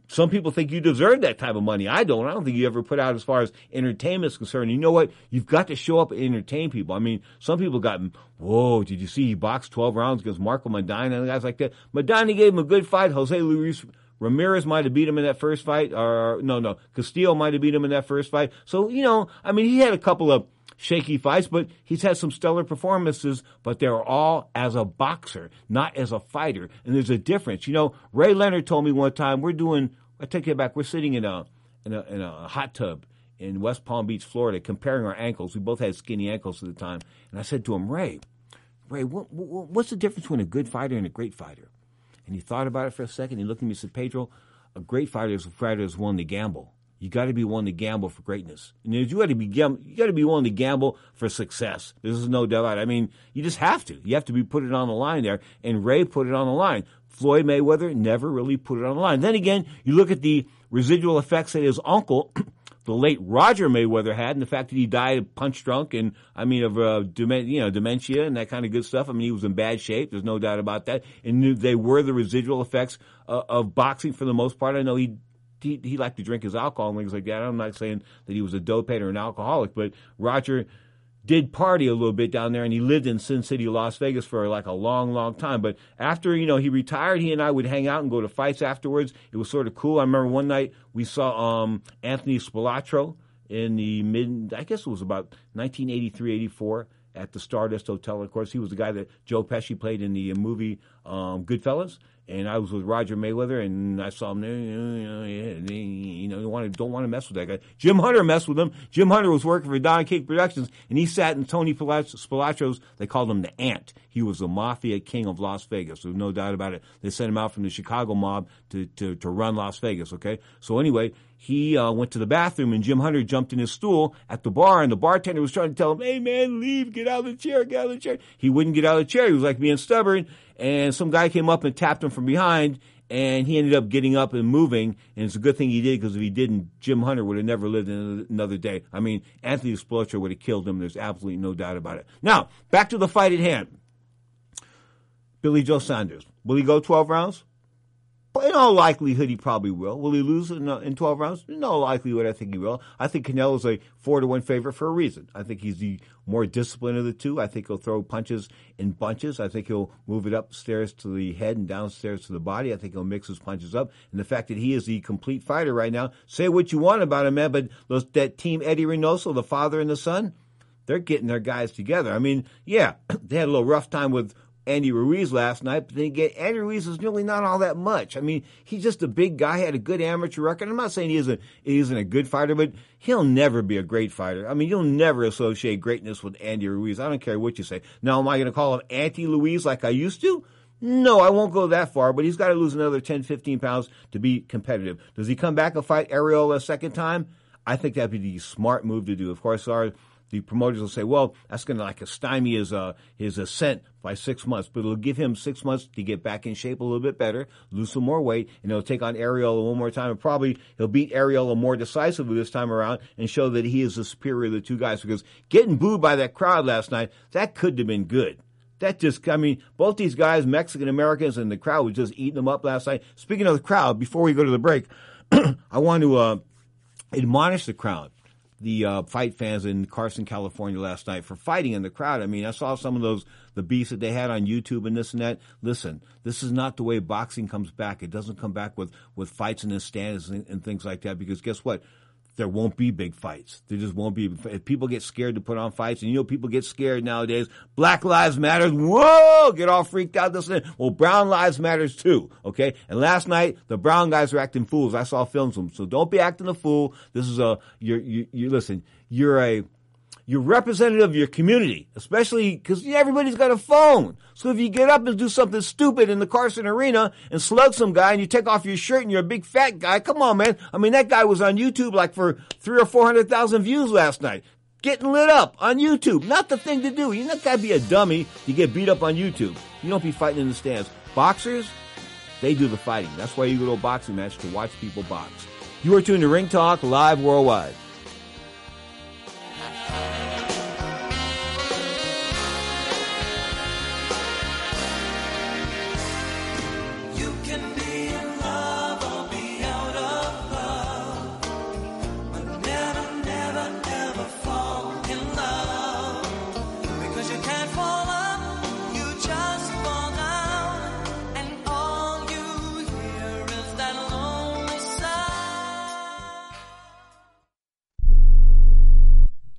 some people think you deserve that type of money. I don't think you ever put out as far as entertainment is concerned. You know what? You've got to show up and entertain people. I mean, some people got, whoa, did you see he boxed 12 rounds against Marco Medina and guys like that? Medina gave him a good fight. Jose Luis Ramirez might have beat him in that first fight, or Castillo might have beat him in that first fight. So, you know, I mean, he had a couple of shaky fights, but he's had some stellar performances, but they're all as a boxer, not as a fighter. And there's a difference. You know, Ray Leonard told me one time, I take it back, we're sitting in a hot tub in West Palm Beach, Florida, comparing our ankles. We both had skinny ankles at the time. And I said to him, Ray, Ray, what's the difference between a good fighter and a great fighter? And he thought about it for a second. He looked at me and said, Pedro, a great fighter is a fighter that's willing to gamble. You got to be willing to gamble for greatness. And you got to be willing to gamble for success. This is no doubt. I mean, you just have to. You have to be put it on the line there. And Ray put it on the line. Floyd Mayweather never really put it on the line. Then again, you look at the residual effects that his uncle, the late Roger Mayweather, had, and the fact that he died of punch drunk and, dementia and that kind of good stuff. I mean, he was in bad shape. There's no doubt about that. And they were the residual effects of boxing for the most part. I know he liked to drink his alcohol and things like that. I'm not saying that he was a dopehead or an alcoholic, but Roger did party a little bit down there, and he lived in Sin City, Las Vegas for like a long, long time. But after, he retired, he and I would hang out and go to fights afterwards. It was sort of cool. I remember one night we saw Anthony Spilatro in the I guess it was about 1983, 84 at the Stardust Hotel. Of course, he was the guy that Joe Pesci played in the movie Goodfellas. And I was with Roger Mayweather, and I saw him there. Don't want to mess with that guy. Jim Hunter messed with him. Jim Hunter was working for Don King Productions, and he sat in Tony Spilatro's. They called him the Ant. He was the mafia king of Las Vegas. There's no doubt about it. They sent him out from the Chicago mob to run Las Vegas. Okay. So anyway, he went to the bathroom, and Jim Hunter jumped in his stool at the bar, and the bartender was trying to tell him, "Hey man, leave! Get out of the chair! Get out of the chair!" He wouldn't get out of the chair. He was like being stubborn. And some guy came up and tapped him from behind, and he ended up getting up and moving. And it's a good thing he did, because if he didn't, Jim Hunter would have never lived another day. I mean, Anthony Spilatro would have killed him. There's absolutely no doubt about it. Now, back to the fight at hand. Billy Joe Saunders. Will he go 12 rounds? In all likelihood, he probably will. Will he lose in 12 rounds? In all likelihood, I think he will. I think Canelo's a 4-1 favorite for a reason. I think he's the more disciplined of the two. I think he'll throw punches in bunches. I think he'll move it upstairs to the head and downstairs to the body. I think he'll mix his punches up. And the fact that he is the complete fighter right now, say what you want about him, man, but that team Eddie Reynoso, the father and the son, they're getting their guys together. I mean, yeah, they had a little rough time with Andy Ruiz last night, but then again, Andy Ruiz is really not all that much. I mean, he's just a big guy, had a good amateur record. I'm not saying he isn't a good fighter, but he'll never be a great fighter. I mean, you'll never associate greatness with Andy Ruiz. I don't care what you say. Now, am I going to call him Anti-Ruiz like I used to? No, I won't go that far, but he's got to lose another 10, 15 pounds to be competitive. Does he come back and fight Areola a second time? I think that'd be the smart move to do. Of course, the promoters will say, well, that's going to stymie his ascent by 6 months, but it'll give him 6 months to get back in shape a little bit better, lose some more weight, and he'll take on Areola one more time, and probably he'll beat Areola more decisively this time around and show that he is the superior of the two guys, because getting booed by that crowd last night, that couldn't have been good. Both these guys, Mexican-Americans, and the crowd was just eating them up last night. Speaking of the crowd, before we go to the break, I want to admonish the crowd. The fight fans in Carson, California last night for fighting in the crowd. I mean, I saw some of the beefs that they had on YouTube and this and that. Listen, this is not the way boxing comes back. It doesn't come back with fights and stands and things like that, because guess what? There won't be big fights. There just won't be. If people get scared to put on fights, and people get scared nowadays. Black lives matter. Whoa! Get all freaked out. This and that. Well, brown lives matters too. Okay. And last night the brown guys were acting fools. I saw films of them. So don't be acting a fool. This is listen. You're representative of your community, especially because everybody's got a phone. So if you get up and do something stupid in the Carson Arena and slug some guy and you take off your shirt and you're a big fat guy, come on, man. I mean, that guy was on YouTube like for 300,000 or 400,000 views last night. Getting lit up on YouTube. Not the thing to do. You're not going to be a dummy to get beat up on YouTube. You don't be fighting in the stands. Boxers, they do the fighting. That's why you go to a boxing match, to watch people box. You are tuned to Ring Talk live worldwide.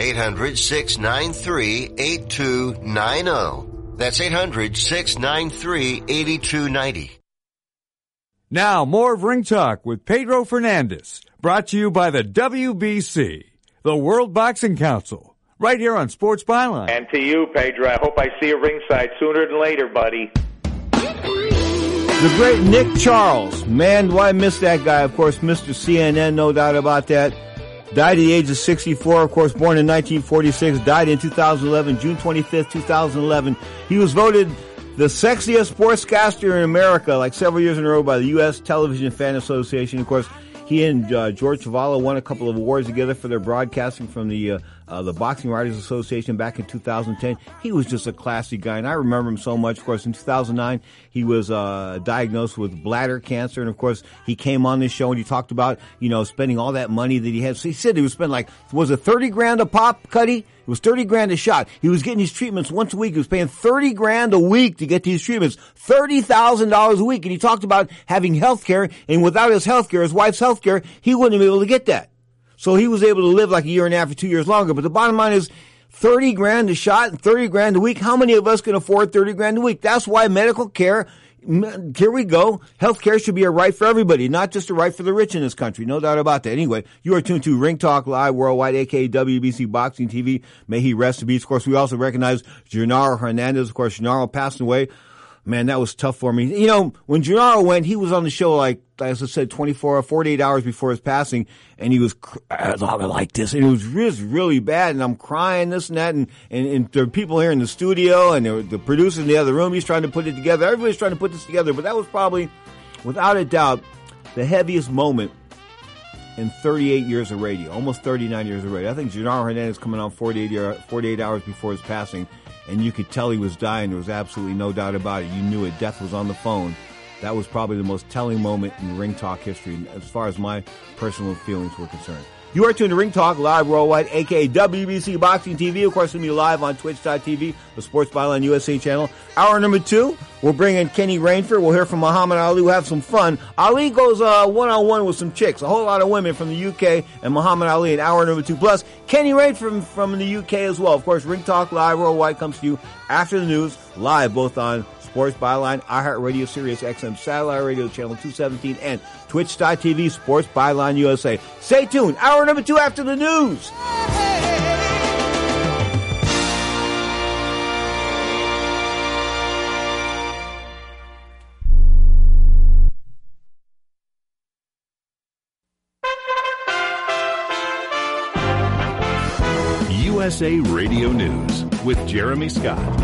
800-693-8290. That's 800-693-8290. Now, more of Ring Talk with Pedro Fernandez, brought to you by the WBC, the World Boxing Council, right here on Sports Byline. And to you, Pedro. I hope I see you ringside sooner than later, buddy. The great Nick Charles. Man, do I miss that guy. Of course, Mr. CNN, no doubt about that. Died at the age of 64. Of course, born in 1946. Died in 2011, June 25th, 2011. He was voted the sexiest sportscaster in America, like several years in a row, by the U.S. Television Fan Association. Of course, he and George Chavala won a couple of awards together for their broadcasting from the Boxing Writers Association back in 2010. He was just a classy guy, and I remember him so much. Of course, in 2009, he was diagnosed with bladder cancer, and of course, he came on this show and he talked about, you know, spending all that money that he had. So he said he was spending like, was it $30,000 a pop, Cuddy? It was $30,000 a shot. He was getting his treatments once a week. He was paying $30,000 a week to get these treatments, $30,000 a week, and he talked about having health care, and without his health care, his wife's health care, he wouldn't have been able to get that. So he was able to live like a year and a half or 2 years longer. But the bottom line is $30,000 a shot and $30,000 a week. How many of us can afford $30,000 a week? That's why medical care, here we go, healthcare should be a right for everybody, not just a right for the rich in this country. No doubt about that. Anyway, you are tuned to Ring Talk Live Worldwide, a.k.a. WBC Boxing TV. May he rest in peace. Of course, we also recognize Gennaro Hernandez. Of course, Gennaro passed away. Man, that was tough for me. You know, when Gennaro went, he was on the show like, as I said, 24 or 48 hours before his passing, and he was like this, and it was really bad, and I'm crying, this and that, and there are people here in the studio, and there were the producers in the other room, he's trying to put it together, everybody's trying to put this together, but that was probably, without a doubt, the heaviest moment in 38 years of radio, almost 39 years of radio. I think Gennaro Hernandez coming on 48 hours before his passing and you could tell he was dying. There was absolutely no doubt about it. You knew it. Death was on the phone. That was probably the most telling moment in Ring Talk history as far as my personal feelings were concerned. You are tuned to Ring Talk Live Worldwide, a.k.a. WBC Boxing TV. Of course, we'll be live on Twitch.tv, the Sports Byline USA channel. Hour number 2, we'll bring in Kenny Rainford. We'll hear from Muhammad Ali. We'll have some fun. Ali goes one-on-one with some chicks, a whole lot of women from the UK, and Muhammad Ali in hour number 2. Plus, Kenny Rainford from the UK as well. Of course, Ring Talk Live Worldwide comes to you after the news, live both on Sports Byline, iHeartRadio, Sirius XM, Satellite Radio, Channel 217, and Twitch.tv, Sports Byline USA. Stay tuned. Hour number 2 after the news. USA Radio News with Jeremy Scott.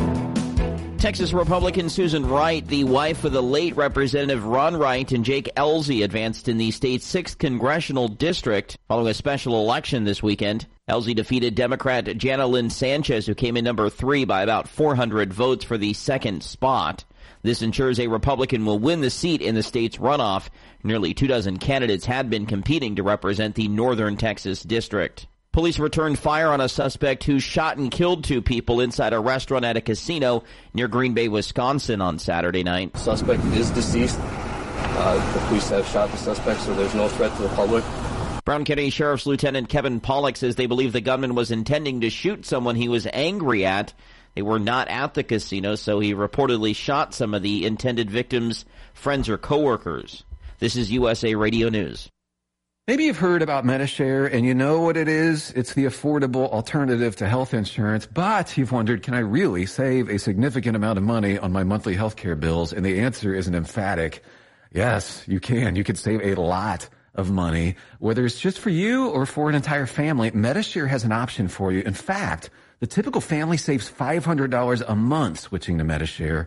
Texas Republican Susan Wright, the wife of the late Representative Ron Wright and Jake Elzey, advanced in the state's 6th congressional district following a special election this weekend. Elzey defeated Democrat Jana Lynn Sanchez, who came in number 3 by about 400 votes for the second spot. This ensures a Republican will win the seat in the state's runoff. Nearly 24 candidates had been competing to represent the northern Texas district. Police returned fire on a suspect who shot and killed 2 people inside a restaurant at a casino near Green Bay, Wisconsin on Saturday night. The suspect is deceased. The police have shot the suspect, so there's no threat to the public. Brown County Sheriff's Lieutenant Kevin Pollack says they believe the gunman was intending to shoot someone he was angry at. They were not at the casino, so he reportedly shot some of the intended victims' friends or coworkers. This is USA Radio News. Maybe you've heard about MediShare, and you know what it is. It's the affordable alternative to health insurance, but you've wondered, can I really save a significant amount of money on my monthly health care bills? And the answer is an emphatic yes, you can. You can save a lot of money, whether it's just for you or for an entire family. MediShare has an option for you. In fact, the typical family saves $500 a month switching to MediShare.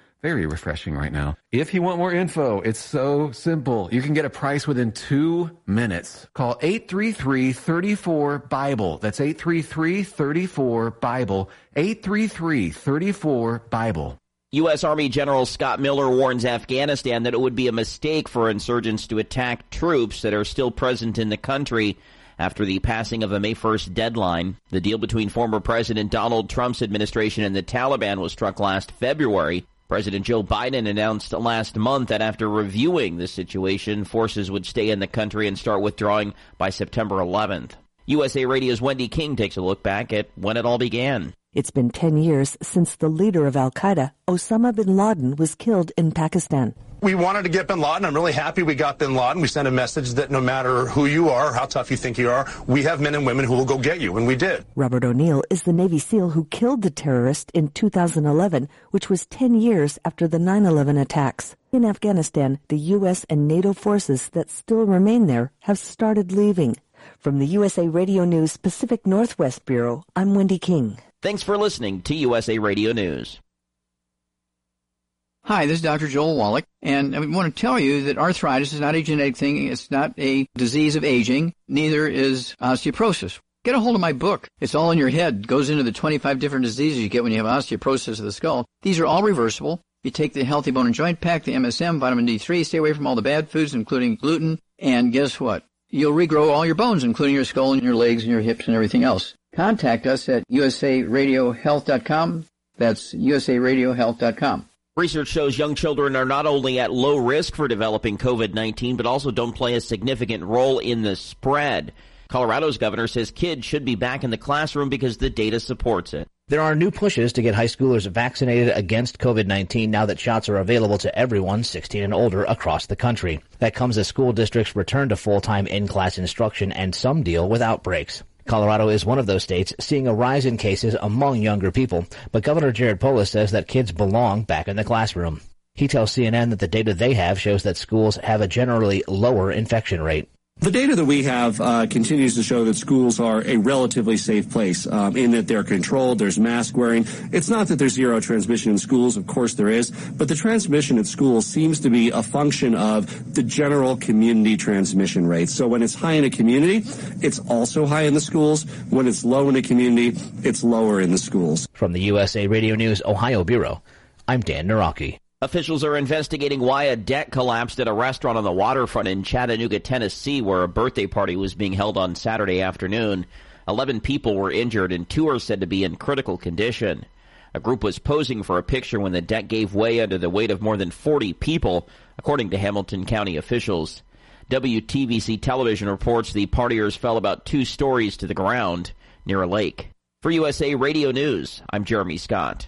very refreshing right now. If you want more info, it's so simple. You can get a price within 2 minutes. Call 833-34-BIBLE. That's 833-34-BIBLE. 833-34-BIBLE. U.S. Army General Scott Miller warns Afghanistan that it would be a mistake for insurgents to attack troops that are still present in the country after the passing of a May 1st deadline. The deal between former President Donald Trump's administration and the Taliban was struck last February. President Joe Biden announced last month that after reviewing the situation, forces would stay in the country and start withdrawing by September 11th. USA Radio's Wendy King takes a look back at when it all began. It's been 10 years since the leader of al-Qaeda, Osama bin Laden, was killed in Pakistan. We wanted to get bin Laden. I'm really happy we got bin Laden. We sent a message that no matter who you are or how tough you think you are, we have men and women who will go get you, and we did. Robert O'Neill is the Navy SEAL who killed the terrorist in 2011, which was 10 years after the 9/11 attacks. In Afghanistan, the U.S. and NATO forces that still remain there have started leaving. From the USA Radio News Pacific Northwest Bureau, I'm Wendy King. Thanks for listening to USA Radio News. Hi, this is Dr. Joel Wallach, and I want to tell you that arthritis is not a genetic thing. It's not a disease of aging. Neither is osteoporosis. Get a hold of my book. It's all in your head. It goes into the 25 different diseases you get when you have osteoporosis of the skull. These are all reversible. You take the Healthy Bone and Joint Pack, the MSM, vitamin D3, stay away from all the bad foods, including gluten, and guess what? You'll regrow all your bones, including your skull and your legs and your hips and everything else. Contact us at usaradiohealth.com. That's usaradiohealth.com. Research shows young children are not only at low risk for developing COVID-19, but also don't play a significant role in the spread. Colorado's governor says kids should be back in the classroom because the data supports it. There are new pushes to get high schoolers vaccinated against COVID-19 now that shots are available to everyone 16 and older across the country. That comes as school districts return to full-time in-class instruction and some deal with outbreaks. Colorado is one of those states seeing a rise in cases among younger people, but Governor Jared Polis says that kids belong back in the classroom. He tells CNN that the data they have shows that schools have a generally lower infection rate. The data that we have continues to show that schools are a relatively safe place in that they're controlled, there's mask wearing. It's not that there's zero transmission in schools, of course there is, but the transmission at schools seems to be a function of the general community transmission rate. So when it's high in a community, it's also high in the schools. When it's low in a community, it's lower in the schools. From the USA Radio News Ohio Bureau, I'm Dan Naraki. Officials are investigating why a deck collapsed at a restaurant on the waterfront in Chattanooga, Tennessee, where a birthday party was being held on Saturday afternoon. 11 people were injured and 2 are said to be in critical condition. A group was posing for a picture when the deck gave way under the weight of more than 40 people, according to Hamilton County officials. WTVC Television reports the partiers fell about 2 stories to the ground near a lake. For USA Radio News, I'm Jeremy Scott.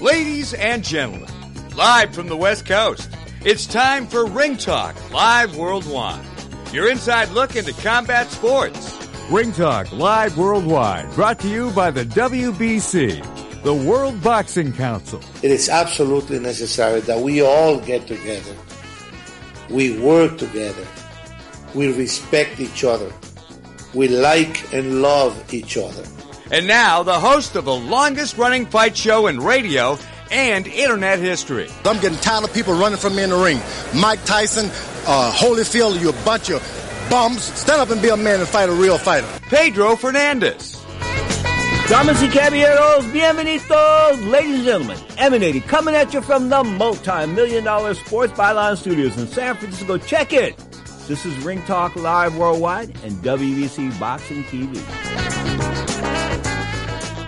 Ladies and gentlemen, live from the West Coast, it's time for Ring Talk Live Worldwide, your inside look into combat sports. Ring Talk Live Worldwide, brought to you by the WBC, the World Boxing Council. It is absolutely necessary that we all get together, we work together, we respect each other, we like and love each other. And now, the host of the longest-running fight show in radio and internet history. I'm getting tired of people running from me in the ring. Mike Tyson, Holyfield, you a bunch of bums. Stand up and be a man and fight a real fighter. Pedro Fernandez. Damas y caballeros, bienvenidos, ladies and gentlemen. Emanating, coming at you from the multi-million-dollar Sports Byline Studios in San Francisco. Check it. This is Ring Talk Live Worldwide and WBC Boxing TV.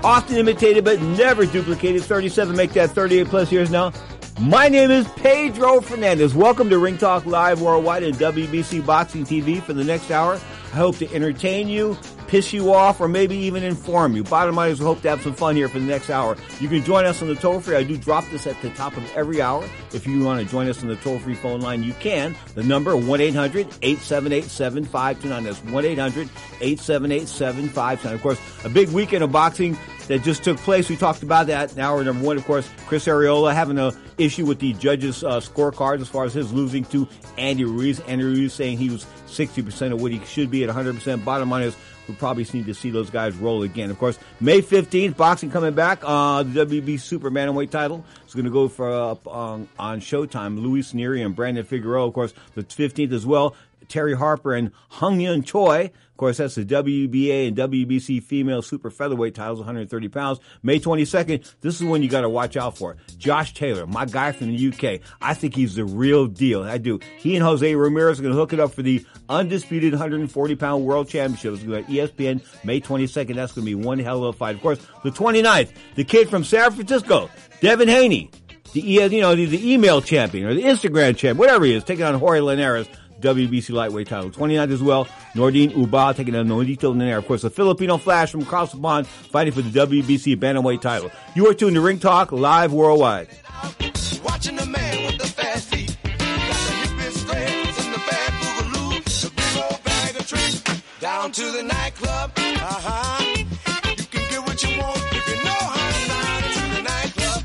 Often imitated but never duplicated. 37, make that 38 plus years now. My name is Pedro Fernandez. Welcome to Ring Talk Live Worldwide and WBC Boxing TV for the next hour. I hope to entertain you, piss you off, or maybe even inform you. Bottom line is we hope to have some fun here for the next hour. You can join us on the toll-free. I do drop this at the top of every hour. If you want to join us on the toll-free phone line, you can. The number, 1-800-878-7529. That's 1-800-878-7529. Of course, a big weekend of boxing that just took place. We talked about that in hour number one. Of course, Chris Areola having an issue with the judges' scorecards as far as his losing to Andy Ruiz. Andy Ruiz saying he was 60% of what he should be at 100%. Bottom line is we probably need to see those guys roll again. Of course, May 15th, boxing coming back. The WBC Super Bantamweight title is going to go for on Showtime. Luis Neary and Brandon Figueroa. Of course, the 15th as well. Terry Harper and Hung-Yun Choi. Of course, that's the WBA and WBC female super featherweight titles, 130 pounds. May 22nd, this is one you got to watch out for. Josh Taylor, my guy from the UK. I think he's the real deal. I do. He and Jose Ramirez are going to hook it up for the undisputed 140-pound world championship. It's going to be ESPN May 22nd. That's going to be one hell of a fight. Of course, the 29th, the kid from San Francisco, Devin Haney, the email champion or the Instagram champion, whatever he is, taking on Jorge Linares. WBC lightweight title. 29th as well, Nordine Uba taking on Nolito Nenera. Of course, the Filipino Flash from across the pond fighting for the WBC bantamweight title. You are tuned to Ring Talk Live Worldwide. Watching the man with the fast feet. Got the hippest friends and the bad boogaloo. The big old bag of tricks. Down to the nightclub. You can get what you want if you know how to ride to the nightclub.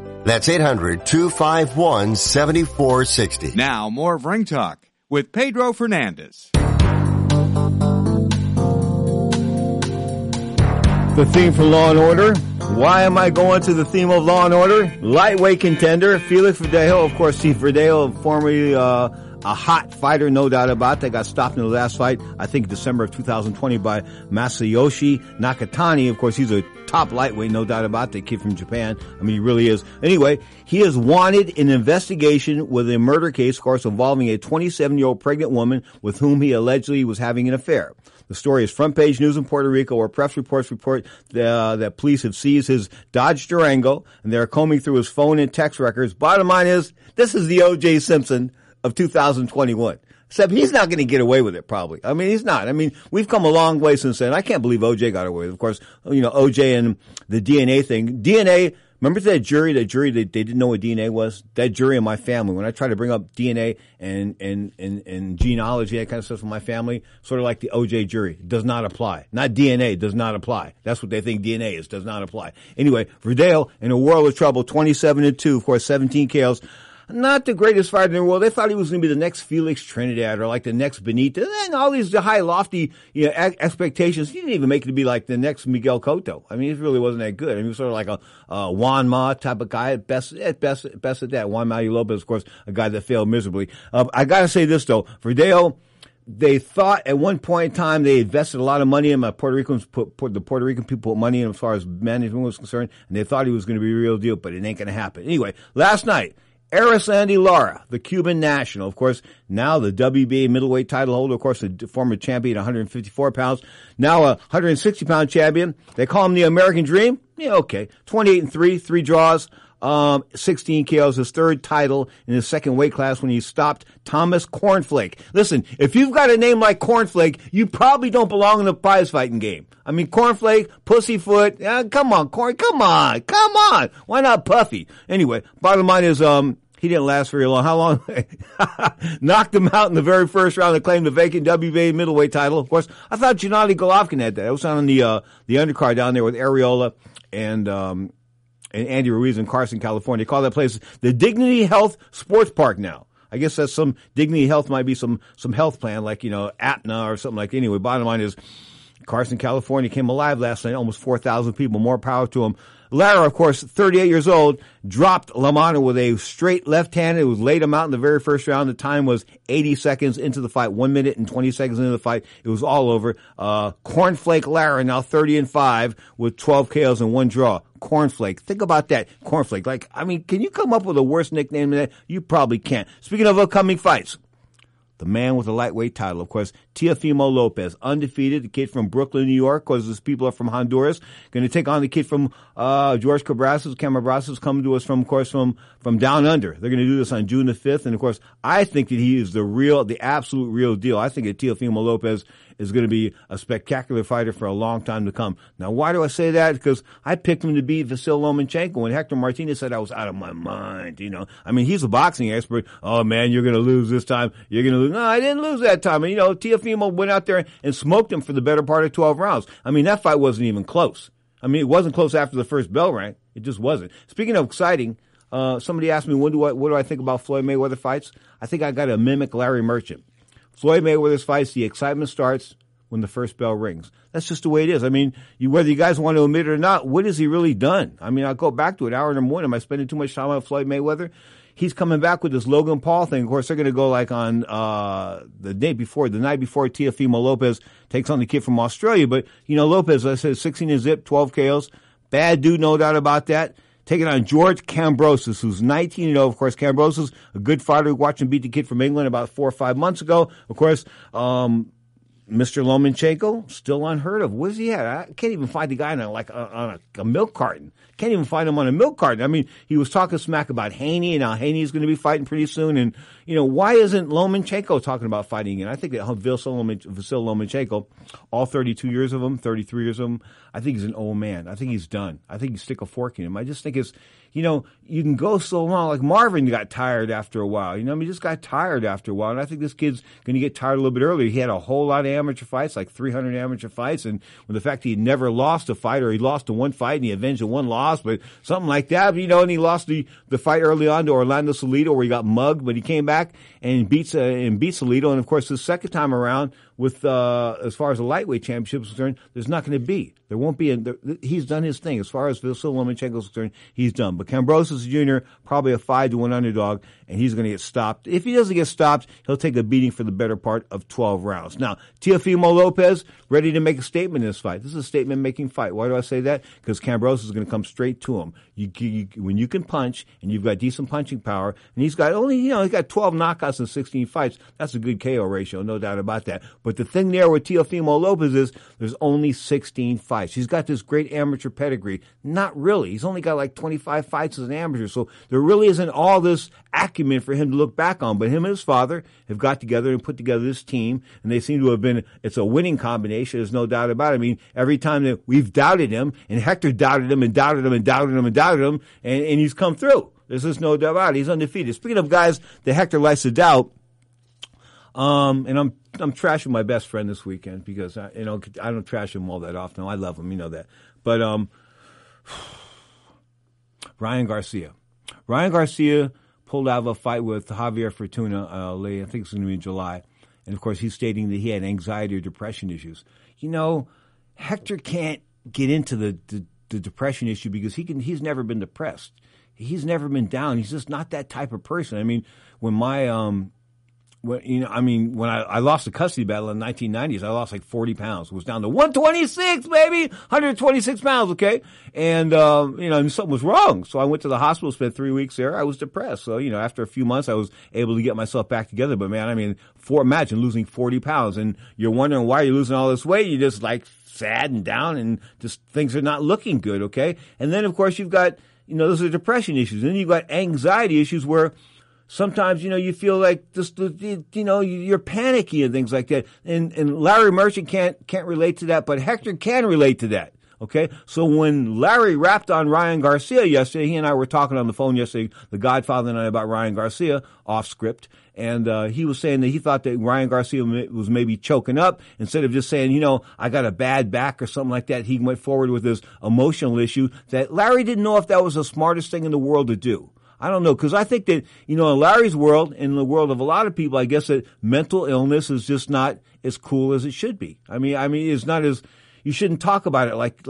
That's 800-251-7460. Now, more of Ring Talk with Pedro Fernandez. The theme for Law & Order. Why am I going to the theme of Law & Order? Lightweight contender, Felix Verdejo. Of course, Steve Verdejo, formerly a hot fighter, no doubt about that. Got stopped in the last fight, I think December of 2020, by Masayoshi Nakatani. Of course, he's a top lightweight, no doubt about that. Kid from Japan. I mean, he really is. Anyway, he is wanted in an investigation with a murder case, of course, involving a 27-year-old pregnant woman with whom he allegedly was having an affair. The story is front page news in Puerto Rico, where press reports report that police have seized his Dodge Durango, and they're combing through his phone and text records. Bottom line is, this is the O.J. Simpson of 2021. Except he's not going to get away with it, probably. I mean, he's not. I mean, we've come a long way since then. I can't believe O.J. got away with it. Of course, you know, O.J. and the DNA thing. DNA, remember that jury, they didn't know what DNA was? That jury in my family, when I try to bring up DNA and genealogy, that kind of stuff in my family, sort of like the O.J. jury, does not apply. Not DNA, does not apply. That's what they think DNA is, does not apply. Anyway, Verdejo, in a world of trouble, 27-2, of course, 17 KOs. Not the greatest fighter in the world. They thought he was going to be the next Felix Trinidad or like the next Benitez and all these high lofty, you know, expectations. He didn't even make it to be like the next Miguel Cotto. I mean, he really wasn't that good. I mean, he was sort of like a Juan Ma type of guy at best at that. Juan Manuel Lopez, of course, a guy that failed miserably. I gotta say this though, Verdejo. They thought at one point in time they invested a lot of money in him. The Puerto Rican people put money in him as far as management was concerned, and they thought he was going to be a real deal, but it ain't going to happen. Anyway, last night, Arisandi Lara, the Cuban national, of course, now the WBA middleweight title holder, of course, the former champion, 154 pounds, now a 160-pound champion. They call him the American Dream. Yeah, okay. 28-3, 3 draws. 16 KOs, his third title in his second weight class when he stopped Thomas Cornflake. Listen, if you've got a name like Cornflake, you probably don't belong in the prize fighting game. I mean, Cornflake, Pussyfoot, come on, Corn, come on. Why not Puffy? Anyway, bottom line is, he didn't last very long. How long? Knocked him out in the very first round and claimed the vacant WBA middleweight title. Of course, I thought Gennady Golovkin had that. It was on the undercard down there with Areola and Andy Ruiz in Carson, California. They call that place the Dignity Health Sports Park now. I guess that's some Dignity Health might be some health plan like, you know, Aetna or something like that. Anyway, bottom line is Carson, California came alive last night. Almost 4,000 people. More power to him. Lara, of course, 38 years old, dropped Lamana with a straight left hand. It was laid him out in the very first round. The time was 80 seconds into the fight, 1 minute and 20 seconds into the fight. It was all over. Cornflake Lara now 30-5 with 12 KOs and one draw. Cornflake. Think about that. Cornflake. Like, I mean, can you come up with a worse nickname than that? You probably can't. Speaking of upcoming fights. The man with the lightweight title, of course, Teofimo Lopez, undefeated, the kid from Brooklyn, New York, because his people are from Honduras. Going to take on the kid from George Camabrazos. Camabrazos coming to us from, of course, from down under. They're going to do this on June the 5th. And, of course, I think that he is the absolute real deal. I think that Teofimo Lopez is going to be a spectacular fighter for a long time to come. Now, why do I say that? Because I picked him to beat Vasyl Lomachenko when Hector Martinez said I was out of my mind, you know. I mean, he's a boxing expert. Oh, man, you're going to lose this time. You're going to lose. No, I didn't lose that time. And, you know, Teofimo went out there and smoked him for the better part of 12 rounds. I mean, that fight wasn't even close. I mean, it wasn't close after the first bell rang. It just wasn't. Speaking of exciting, somebody asked me, what do I think about Floyd Mayweather fights? I think I got to mimic Larry Merchant. Floyd Mayweather's fights, the excitement starts when the first bell rings. That's just the way it is. I mean, whether you guys want to admit it or not, what has he really done? I mean, I'll go back to it. Hour number one, am I spending too much time on Floyd Mayweather? He's coming back with this Logan Paul thing. Of course, they're going to go like on the night before Teofimo Lopez takes on the kid from Australia. But, you know, Lopez, I said, 16-0, 12 KOs. Bad dude, no doubt about that. Taking on George Camabrazos, who's 19-0. Of course, Camabrazos, a good fighter. We watched him beat the kid from England about 4 or 5 months ago. Of course, Mr. Lomachenko, still unheard of. Where's he at? I can't even find the guy on a milk carton. Can't even find him on a milk carton. I mean, he was talking smack about Haney, and now Haney's going to be fighting pretty soon. And, you know, why isn't Lomachenko talking about fighting again? I think that Vasyl Lomachenko, all 32 years of him, 33 years of him, I think he's an old man. I think he's done. I think you stick a fork in him. I just think it's, you know, you can go so long. Like Marvin got tired after a while. You know, I mean, he just got tired after a while. And I think this kid's going to get tired a little bit earlier. He had a whole lot of amateur fights, like 300 amateur fights. And with the fact that he never lost a fight, or he lost to one fight and he avenged the one loss, but something like that, you know, and he lost the fight early on to Orlando Salido where he got mugged, but he came back and beats Salido. And of course, his second time around with, as far as the lightweight championship is concerned, there's not going to be. There won't be. He's done his thing. As far as Vasyl Lomachenko is concerned, he's done. But Camabrazos Jr., probably a 5-1 underdog, and he's going to get stopped. If he doesn't get stopped, he'll take a beating for the better part of 12 rounds. Now, Teofimo Lopez, ready to make a statement in this fight. This is a statement-making fight. Why do I say that? Because Camabrazos is going to come straight to him. When you can punch, and you've got decent punching power, and he's got only, you know, he's got 12 knockouts in 16 fights. That's a good KO ratio, no doubt about that. But the thing there with Teofimo Lopez is there's only 16 fights. He's got this great amateur pedigree. Not really. He's only got like 25 fights as an amateur, so there really isn't all this acumen for him to look back on. But him and his father have got together and put together this team, and they seem to have been, it's a winning combination. There's no doubt about it. I mean, every time that we've doubted him, and Hector doubted him and doubted him and doubted him and doubted him, and he's come through. There's just no doubt about it. He's undefeated. Speaking of guys that Hector likes to doubt, and I'm trashing my best friend this weekend because I don't trash him all that often. I love him, you know that. But Ryan Garcia pulled out of a fight with Javier Fortuna. I think it's going to be in July, and of course he's stating that he had anxiety or depression issues. You know, Hector can't get into the depression issue because he's never been depressed. He's never been down. He's just not that type of person. I mean, when I lost the custody battle in the 1990s, I lost like 40 pounds. It was down to 126, baby! 126 pounds, okay? And, something was wrong. So I went to the hospital, spent 3 weeks there. I was depressed. So, you know, after a few months, I was able to get myself back together. But, man, I mean, imagine losing 40 pounds. And you're wondering why you're losing all this weight. You're just, like, sad and down and just things are not looking good, okay? And then, of course, you've got... you know, those are depression issues. And then you've got anxiety issues where sometimes, you know, you feel like just, you know, you're panicky and things like that. And Larry Merchant can't relate to that, but Hector can relate to that. Okay. So when Larry rapped on Ryan Garcia yesterday, he and I were talking on the phone yesterday, the Godfather and I, about Ryan Garcia off script. And, he was saying that he thought that Ryan Garcia was maybe choking up instead of just saying, you know, I got a bad back or something like that. He went forward with this emotional issue that Larry didn't know if that was the smartest thing in the world to do. I don't know, because I think that, you know, in Larry's world, in the world of a lot of people, I guess that mental illness is just not as cool as it should be. I mean, it's not as, you shouldn't talk about it like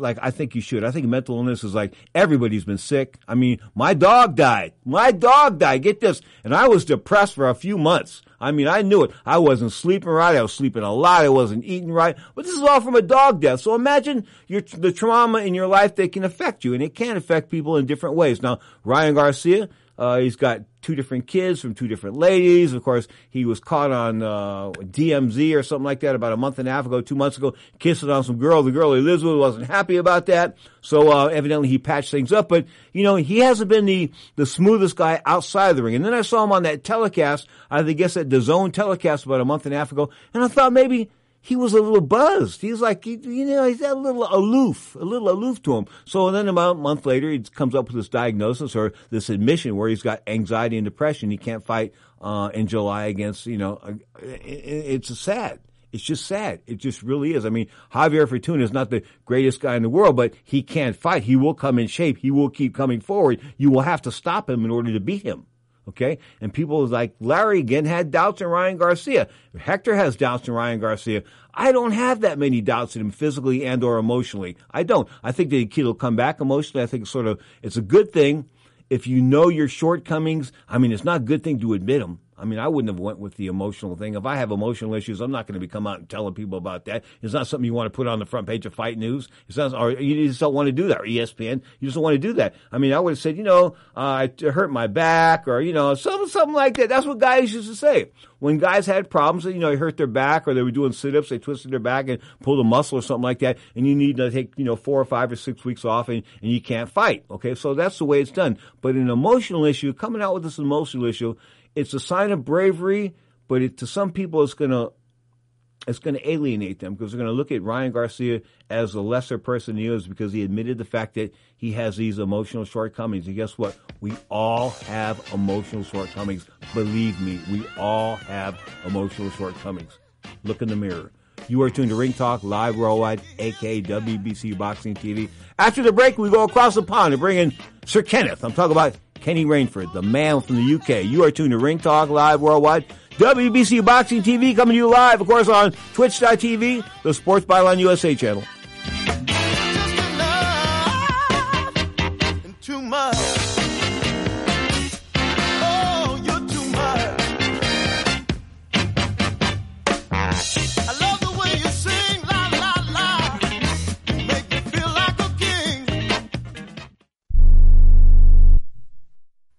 I think you should. I think mental illness is like everybody's been sick. I mean, my dog died. Get this. And I was depressed for a few months. I mean, I knew it. I wasn't sleeping right. I was sleeping a lot. I wasn't eating right. But this is all from a dog death. So imagine the trauma in your life that can affect you, and it can affect people in different ways. Now, Ryan Garcia, he's got two different kids from two different ladies. Of course, he was caught on DMZ or something like that about a month and a half ago, 2 months ago, kissing on some girl. The girl he lives with wasn't happy about that. So evidently he patched things up. But, you know, he hasn't been the smoothest guy outside the ring. And then I saw him on that telecast, I guess that DAZN telecast about a month and a half ago, and I thought maybe he was a little buzzed. He's like, you know, he's a little aloof to him. So then about a month later, he comes up with this diagnosis or this admission where he's got anxiety and depression. He can't fight in July against, you know, it's sad. It's just sad. It just really is. I mean, Javier Fortuna is not the greatest guy in the world, but he can't fight. He will come in shape. He will keep coming forward. You will have to stop him in order to beat him. Okay? And people like Larry again had doubts in Ryan Garcia. Hector has doubts in Ryan Garcia. I don't have that many doubts in him physically and or emotionally. I don't. I think that the kid will come back emotionally. I think it's a good thing if you know your shortcomings. I mean, it's not a good thing to admit them. I mean, I wouldn't have went with the emotional thing. If I have emotional issues, I'm not going to be come out and telling people about that. It's not something you want to put on the front page of Fight News. It's not, or you just don't want to do that, or ESPN. You just don't want to do that. I mean, I would have said, you know, I hurt my back, or, you know, something like that. That's what guys used to say. When guys had problems, you know, they hurt their back, or they were doing sit-ups, they twisted their back and pulled a muscle or something like that, and you need to take, you know, 4 or 5 or 6 weeks off, and you can't fight. Okay, so that's the way it's done. But an emotional issue, coming out with this emotional issue, it's a sign of bravery, but to some people it's going to alienate them, because they're going to look at Ryan Garcia as a lesser person he is because he admitted the fact that he has these emotional shortcomings. And guess what? We all have emotional shortcomings. Believe me, we all have emotional shortcomings. Look in the mirror. You are tuned to Ring Talk Live Worldwide, a.k.a. WBC Boxing TV. After the break, we go across the pond and bring in Sir Kenneth. I'm talking about Kenny Rainford, the man from the UK. You are tuned to Ring Talk Live Worldwide, WBC Boxing TV, coming to you live, of course, on Twitch.tv, the Sports Byline USA channel.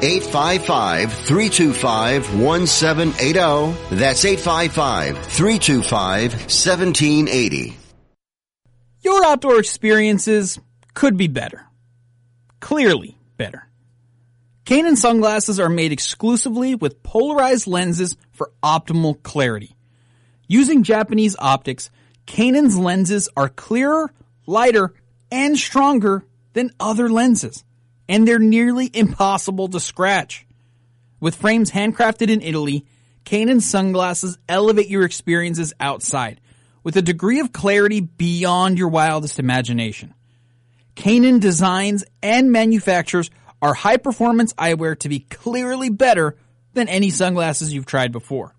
855-325-1780. That's 855-325-1780. Your outdoor experiences could be better. Clearly better. Canon sunglasses are made exclusively with polarized lenses for optimal clarity. Using Japanese optics, Canon's lenses are clearer, lighter, and stronger than other lenses, and they're nearly impossible to scratch. With frames handcrafted in Italy, Canon sunglasses elevate your experiences outside with a degree of clarity beyond your wildest imagination. Canon designs and manufactures our high-performance eyewear to be clearly better than any sunglasses you've tried before.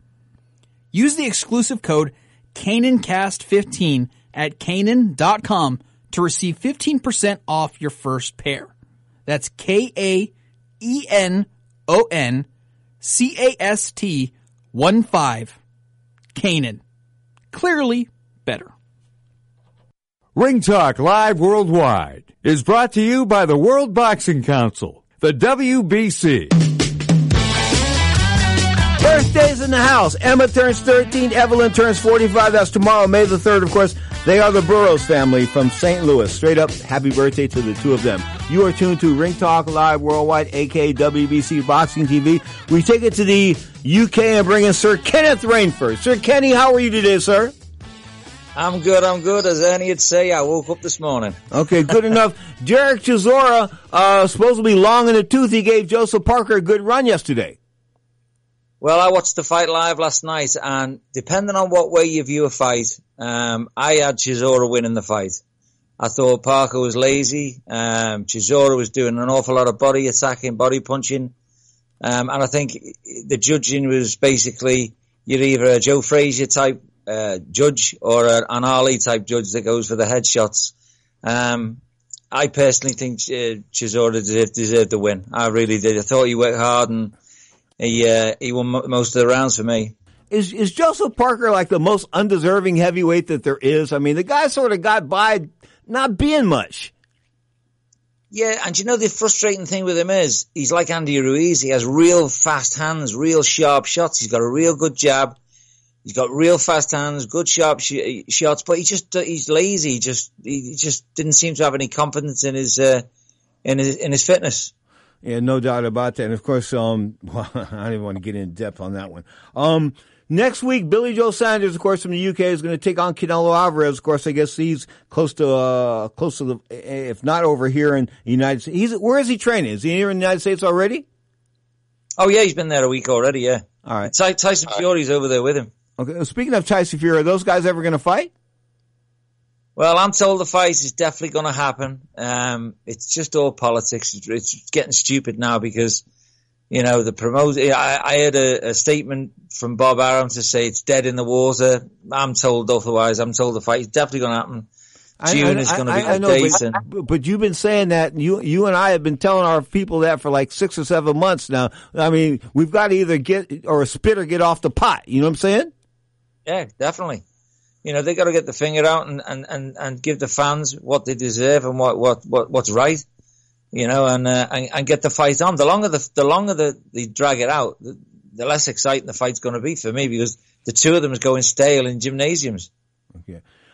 Use the exclusive code CanonCast15 at Canon.com to receive 15% off your first pair. That's KAENONCAST15. Canon. Clearly better. Ring Talk Live Worldwide is brought to you by the World Boxing Council, the WBC. Birthdays in the house. Emma turns 13. Evelyn turns 45. That's tomorrow, May the 3rd, of course. They are the Burroughs family from St. Louis. Straight up, happy birthday to the two of them. You are tuned to Ring Talk Live Worldwide, a.k.a. WBC Boxing TV. We take it to the UK and bring in Sir Kenneth Rainford. Sir Kenny, how are you today, sir? I'm good. As Ernie would say, I woke up this morning. Okay, good enough. Derek Chisora, supposedly long in the tooth, he gave Joseph Parker a good run yesterday. Well, I watched the fight live last night, and depending on what way you view a fight, I had Chisora winning the fight. I thought Parker was lazy. Chisora was doing an awful lot of body attacking, body punching. And I think the judging was basically, you're either a Joe Frazier type judge or an Ali type judge that goes for the headshots. I personally think Chisora deserved the win. I really did. I thought he worked hard, and he won most of the rounds for me. Is Joseph Parker like the most undeserving heavyweight that there is? I mean, the guy sort of got by not being much. Yeah, and you know the frustrating thing with him is he's like Andy Ruiz. He has real fast hands, real sharp shots. He's got a real good jab. He's got real fast hands, good sharp shots, but he's lazy. He just didn't seem to have any confidence in his fitness. Yeah, no doubt about that. And of course, I don't even want to get in depth on that one. Next week, Billy Joe Saunders, of course, from the UK, is going to take on Canelo Alvarez. Of course, I guess he's close to the, if not over here in the United States. Where is he training? Is he here in the United States already? Oh yeah, he's been there a week already. Yeah. All right. Tyson Fury's over there with him. Okay. Well, speaking of Tyson Fury, are those guys ever going to fight? Well, I'm told the fight is definitely going to happen. It's just all politics. It's getting stupid now because, you know, the promoter. I heard a statement from Bob Arum to say it's dead in the water. I'm told otherwise. I'm told the fight is definitely going to happen. June is going to be the date. But you've been saying that. You and I have been telling our people that for like 6 or 7 months now. I mean, we've got to either get or spit or get off the pot. You know what I'm saying? Yeah, definitely. You know, they got to get the finger out and give the fans what they deserve and what's right, you know, and get the fight on. The longer they drag it out, the less exciting the fight's going to be for me because the two of them is going stale in gymnasiums.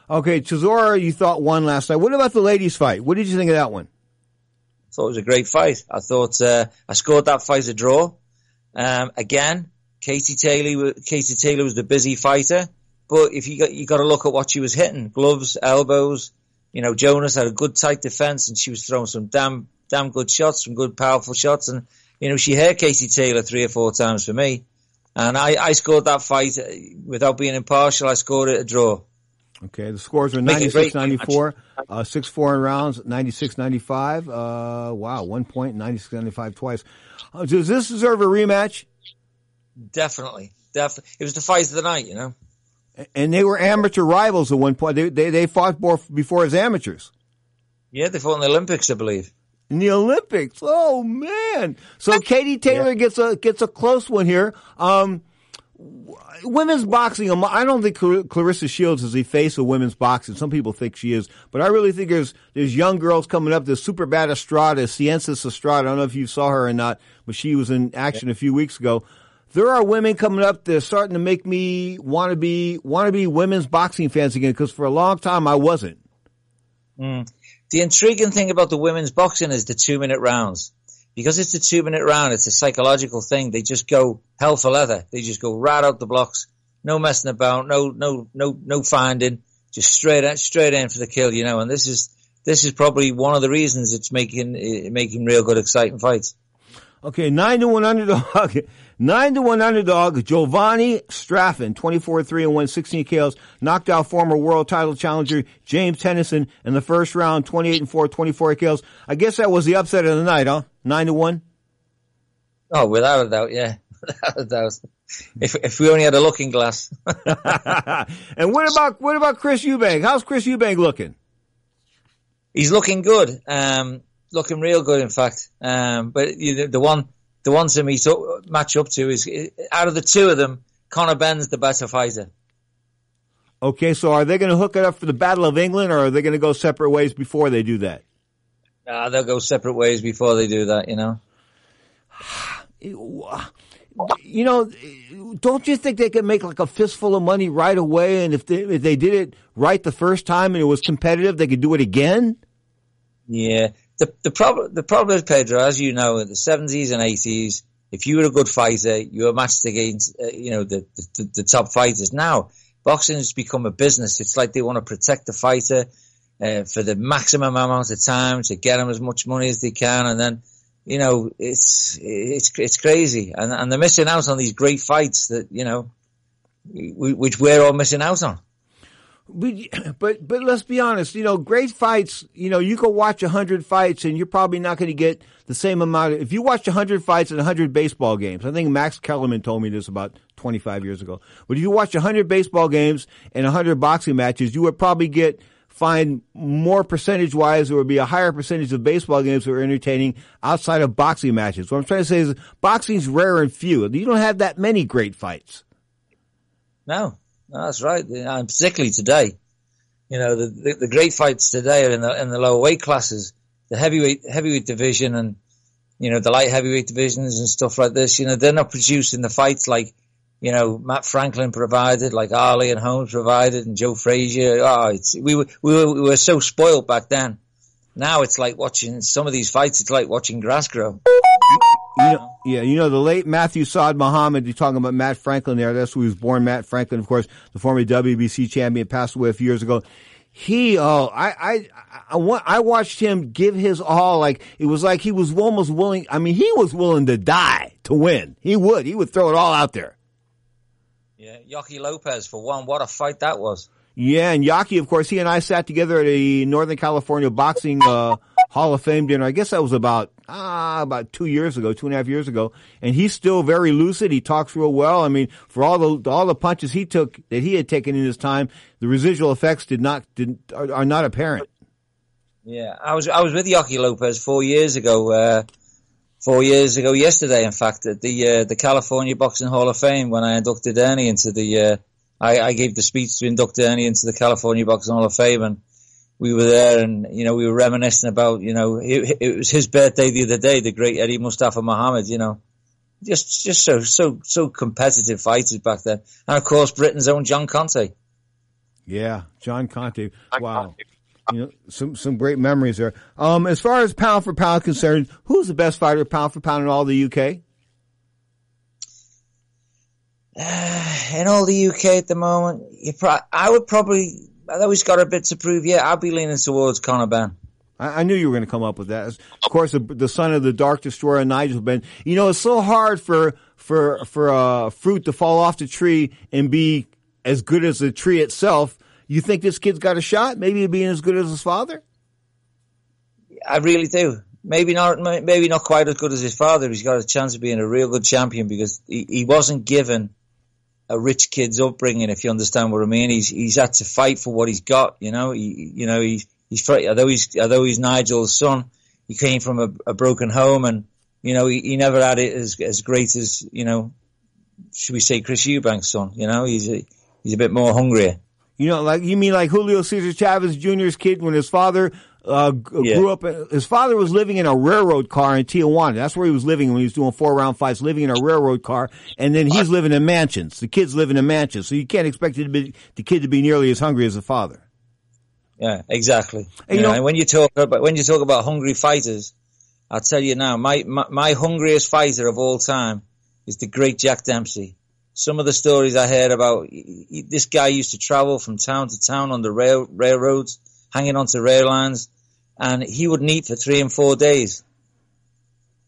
Okay, Chisora, you thought won last night. What about the ladies' fight? What did you think of that one? I thought it was a great fight. I thought I scored that fight a draw. Again, Katie Taylor was the busy fighter. But if you got to look at what she was hitting, gloves, elbows. You know, Jonas had a good tight defense, and she was throwing some damn good shots, some good powerful shots. And you know, she hurt Katie Taylor 3 or 4 times for me, and I scored that fight without being impartial. I scored it a draw. Okay, the scores were 96-94, 6 foreign rounds, 96-95. Wow, 1 point, 96-95 twice. Does this deserve a rematch? Definitely. It was the fight of the night, you know. And they were amateur rivals at one point. They fought before as amateurs. Yeah, they fought in the Olympics, I believe. In the Olympics. Oh, man. So Katie Taylor gets a close one here. Women's boxing, I don't think Clarissa Shields is the face of women's boxing. Some people think she is. But I really think there's young girls coming up. There's Superbad Estrada, Ciences Estrada. I don't know if you saw her or not, but she was in action a few weeks ago. There are women coming up that are starting to make me want to be women's boxing fans again, because for a long time I wasn't. Mm. The intriguing thing about the women's boxing is the 2-minute rounds. Because it's a 2-minute round, it's a psychological thing. They just go hell for leather. They just go right out the blocks. No messing about, no finding. Just straight in for the kill, you know. And this is probably one of the reasons it's making real good, exciting fights. Okay, 9-1 underdog. 9-1 underdog, Giovanni Straffen, 24-3 and won 16 KOs, knocked out former world title challenger James Tennyson in the first round, 28-4, 24 KOs. I guess that was the upset of the night, huh? 9-1? Oh, without a doubt, yeah. Without a doubt. If we only had a looking glass. And what about Chris Eubank? How's Chris Eubank looking? He's looking good. Looking real good, in fact. But you know, the one to me to match up to is, out of the two of them, Conor Ben's the better fighter. Okay, so are they going to hook it up for the Battle of England, or are they going to go separate ways before they do that? Nah, they'll go separate ways before they do that, you know. You know, don't you think they could make like a fistful of money right away, and if they did it right the first time and it was competitive, they could do it again? Yeah. The problem is, Pedro, as you know, in the 70s and 80s, if you were a good fighter, you were matched against, the top fighters. Now, boxing has become a business. It's like they want to protect the fighter for the maximum amount of time to get them as much money as they can, and then, you know, it's crazy, and they're missing out on these great fights that, you know, which we're all missing out on. But let's be honest, you know, great fights, you know, you can watch 100 fights and you're probably not going to get the same amount of, if you watch 100 fights and 100 baseball games, I think Max Kellerman told me this about 25 years ago, but if you watch 100 baseball games and 100 boxing matches, you would probably find more percentage-wise, there would be a higher percentage of baseball games that are entertaining outside of boxing matches. What I'm trying to say is boxing's rare and few. You don't have that many great fights. No, that's right. And particularly today, you know, the great fights today are in the lower weight classes, the heavyweight division, and you know, the light heavyweight divisions and stuff like this. You know, they're not producing the fights like, you know, Matt Franklin provided, like Ali and Holmes provided, and Joe Frazier. Oh, we were so spoiled back then. Now it's like watching some of these fights. It's like watching grass grow. You know, the late Matthew Saad Muhammad, you're talking about Matt Franklin there. That's who he was born, Matt Franklin, of course, the former WBC champion, passed away a few years ago. I watched him give his all. Like, it was like he was almost willing. I mean, he was willing to die to win. He would throw it all out there. Yeah. Yocky Lopez for one. What a fight that was. Yeah. And Yocky, of course, he and I sat together at a Northern California boxing, Hall of Fame dinner. I guess that was about 2.5 years ago. And he's still very lucid. He talks real well. I mean, for all the punches he took, that he had taken in his time, the residual effects are not apparent. Yeah. I was with Yocky Lopez 4 years ago yesterday, in fact, at the California Boxing Hall of Fame, when I inducted Ernie into I gave the speech to induct Ernie into the California Boxing Hall of Fame, and we were there, and, you know, we were reminiscing about, you know, it was his birthday the other day, the great Eddie Mustafa Muhammad, you know. Just so competitive fighters back then. And, of course, Britain's own John Conte. Yeah, John Conte. Wow. You know, some great memories there. As far as pound for pound concerned, who's the best fighter pound for pound in all the UK? In all the UK at the moment, I would probably... Although he's got a bit to prove, yeah, I'll be leaning towards Conor Benn. I knew you were going to come up with that. Of course, the son of the Dark Destroyer, Nigel Benn. You know, it's so hard for fruit to fall off the tree and be as good as the tree itself. You think this kid's got a shot? Maybe being as good as his father? I really do. Maybe not quite as good as his father. He's got a chance of being a real good champion because he wasn't given a rich kid's upbringing, if you understand what I mean. He's had to fight for what he's got, you know. Although he's Nigel's son, he came from a broken home, and you know he never had it as great as, you know, should we say Chris Eubanks' son? You know, he's a bit more hungrier. You know, like, you mean like Julio Cesar Chavez Jr.'s kid when his father grew up. His father was living in a railroad car in Tijuana. That's where he was living when he was doing 4-round fights, living in a railroad car. And then he's living in mansions. The kid's living in mansions. So you can't expect the kid to be nearly as hungry as the father. Yeah, exactly. And, you know, and when you talk about hungry fighters, I'll tell you now, my hungriest fighter of all time is the great Jack Dempsey. Some of the stories I heard about, this guy used to travel from town to town on the railroads, hanging onto rail lines, and he wouldn't eat for 3 and 4 days.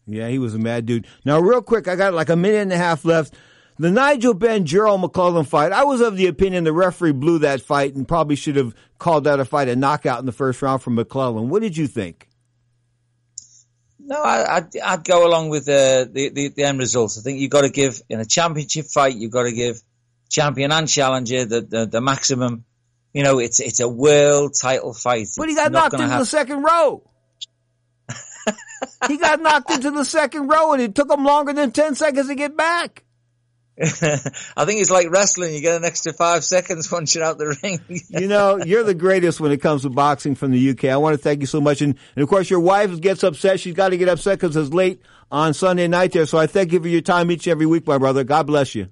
Yeah, he was a mad dude. Now, real quick, I got like a minute and a half left. The Nigel Benn-Gerald McClellan fight, I was of the opinion the referee blew that fight and probably should have called out a fight, a knockout in the first round from McClellan. What did you think? No, I'd go along with the end results. I think you've got to give, in a championship fight, you've got to give champion and challenger the maximum. You know, it's a world title fight. But he got knocked into the second row. He got knocked into the second row, and it took him longer than 10 seconds to get back. I think it's like wrestling. You get an extra 5 seconds once you're out the ring. You know, you're the greatest when it comes to boxing from the UK. I want to thank you so much. And of course, your wife gets upset. She's got to get upset because it's late on Sunday night there. So I thank you for your time each and every week, my brother. God bless you.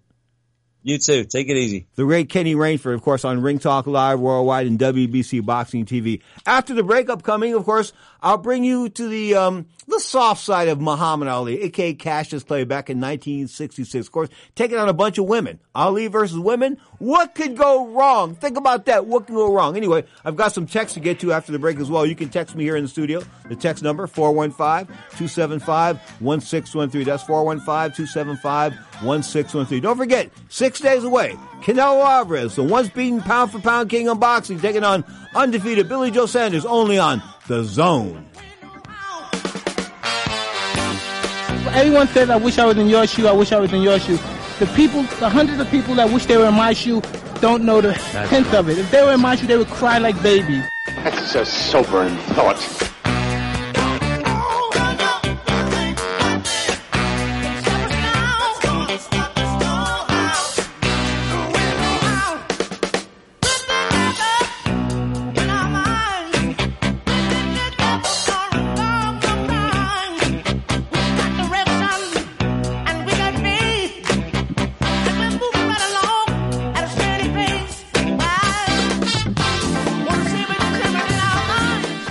You too. Take it easy. The great Kenny Rainford, of course, on Ring Talk Live Worldwide and WBC Boxing TV. After the break upcoming, of course, I'll bring you to the soft side of Muhammad Ali, a.k.a. Cassius Clay, back in 1966. Of course, taking on a bunch of women. Ali versus women. What could go wrong? Think about that. What can go wrong? Anyway, I've got some texts to get to after the break as well. You can text me here in the studio. The text number, 415-275-1613. That's 415-275-1613. Don't forget, 6 days away, Canelo Alvarez, the once-beaten pound-for-pound king of boxing, taking on undefeated Billy Joe Sanders, only on The Zone. Everyone says, I wish I was in your shoe, I wish I was in your shoe. The people, the hundreds of people that wish they were in my shoe don't know the tenth of it. If they were in my shoe, they would cry like babies. That's a sobering thought.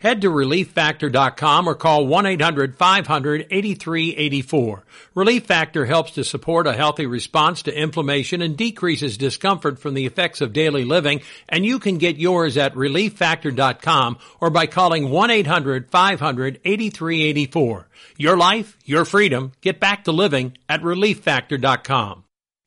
Head to ReliefFactor.com or call 1-800-500-8384. Relief Factor helps to support a healthy response to inflammation and decreases discomfort from the effects of daily living, and you can get yours at ReliefFactor.com or by calling 1-800-500-8384. Your life, your freedom. Get back to living at ReliefFactor.com.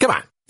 Come on.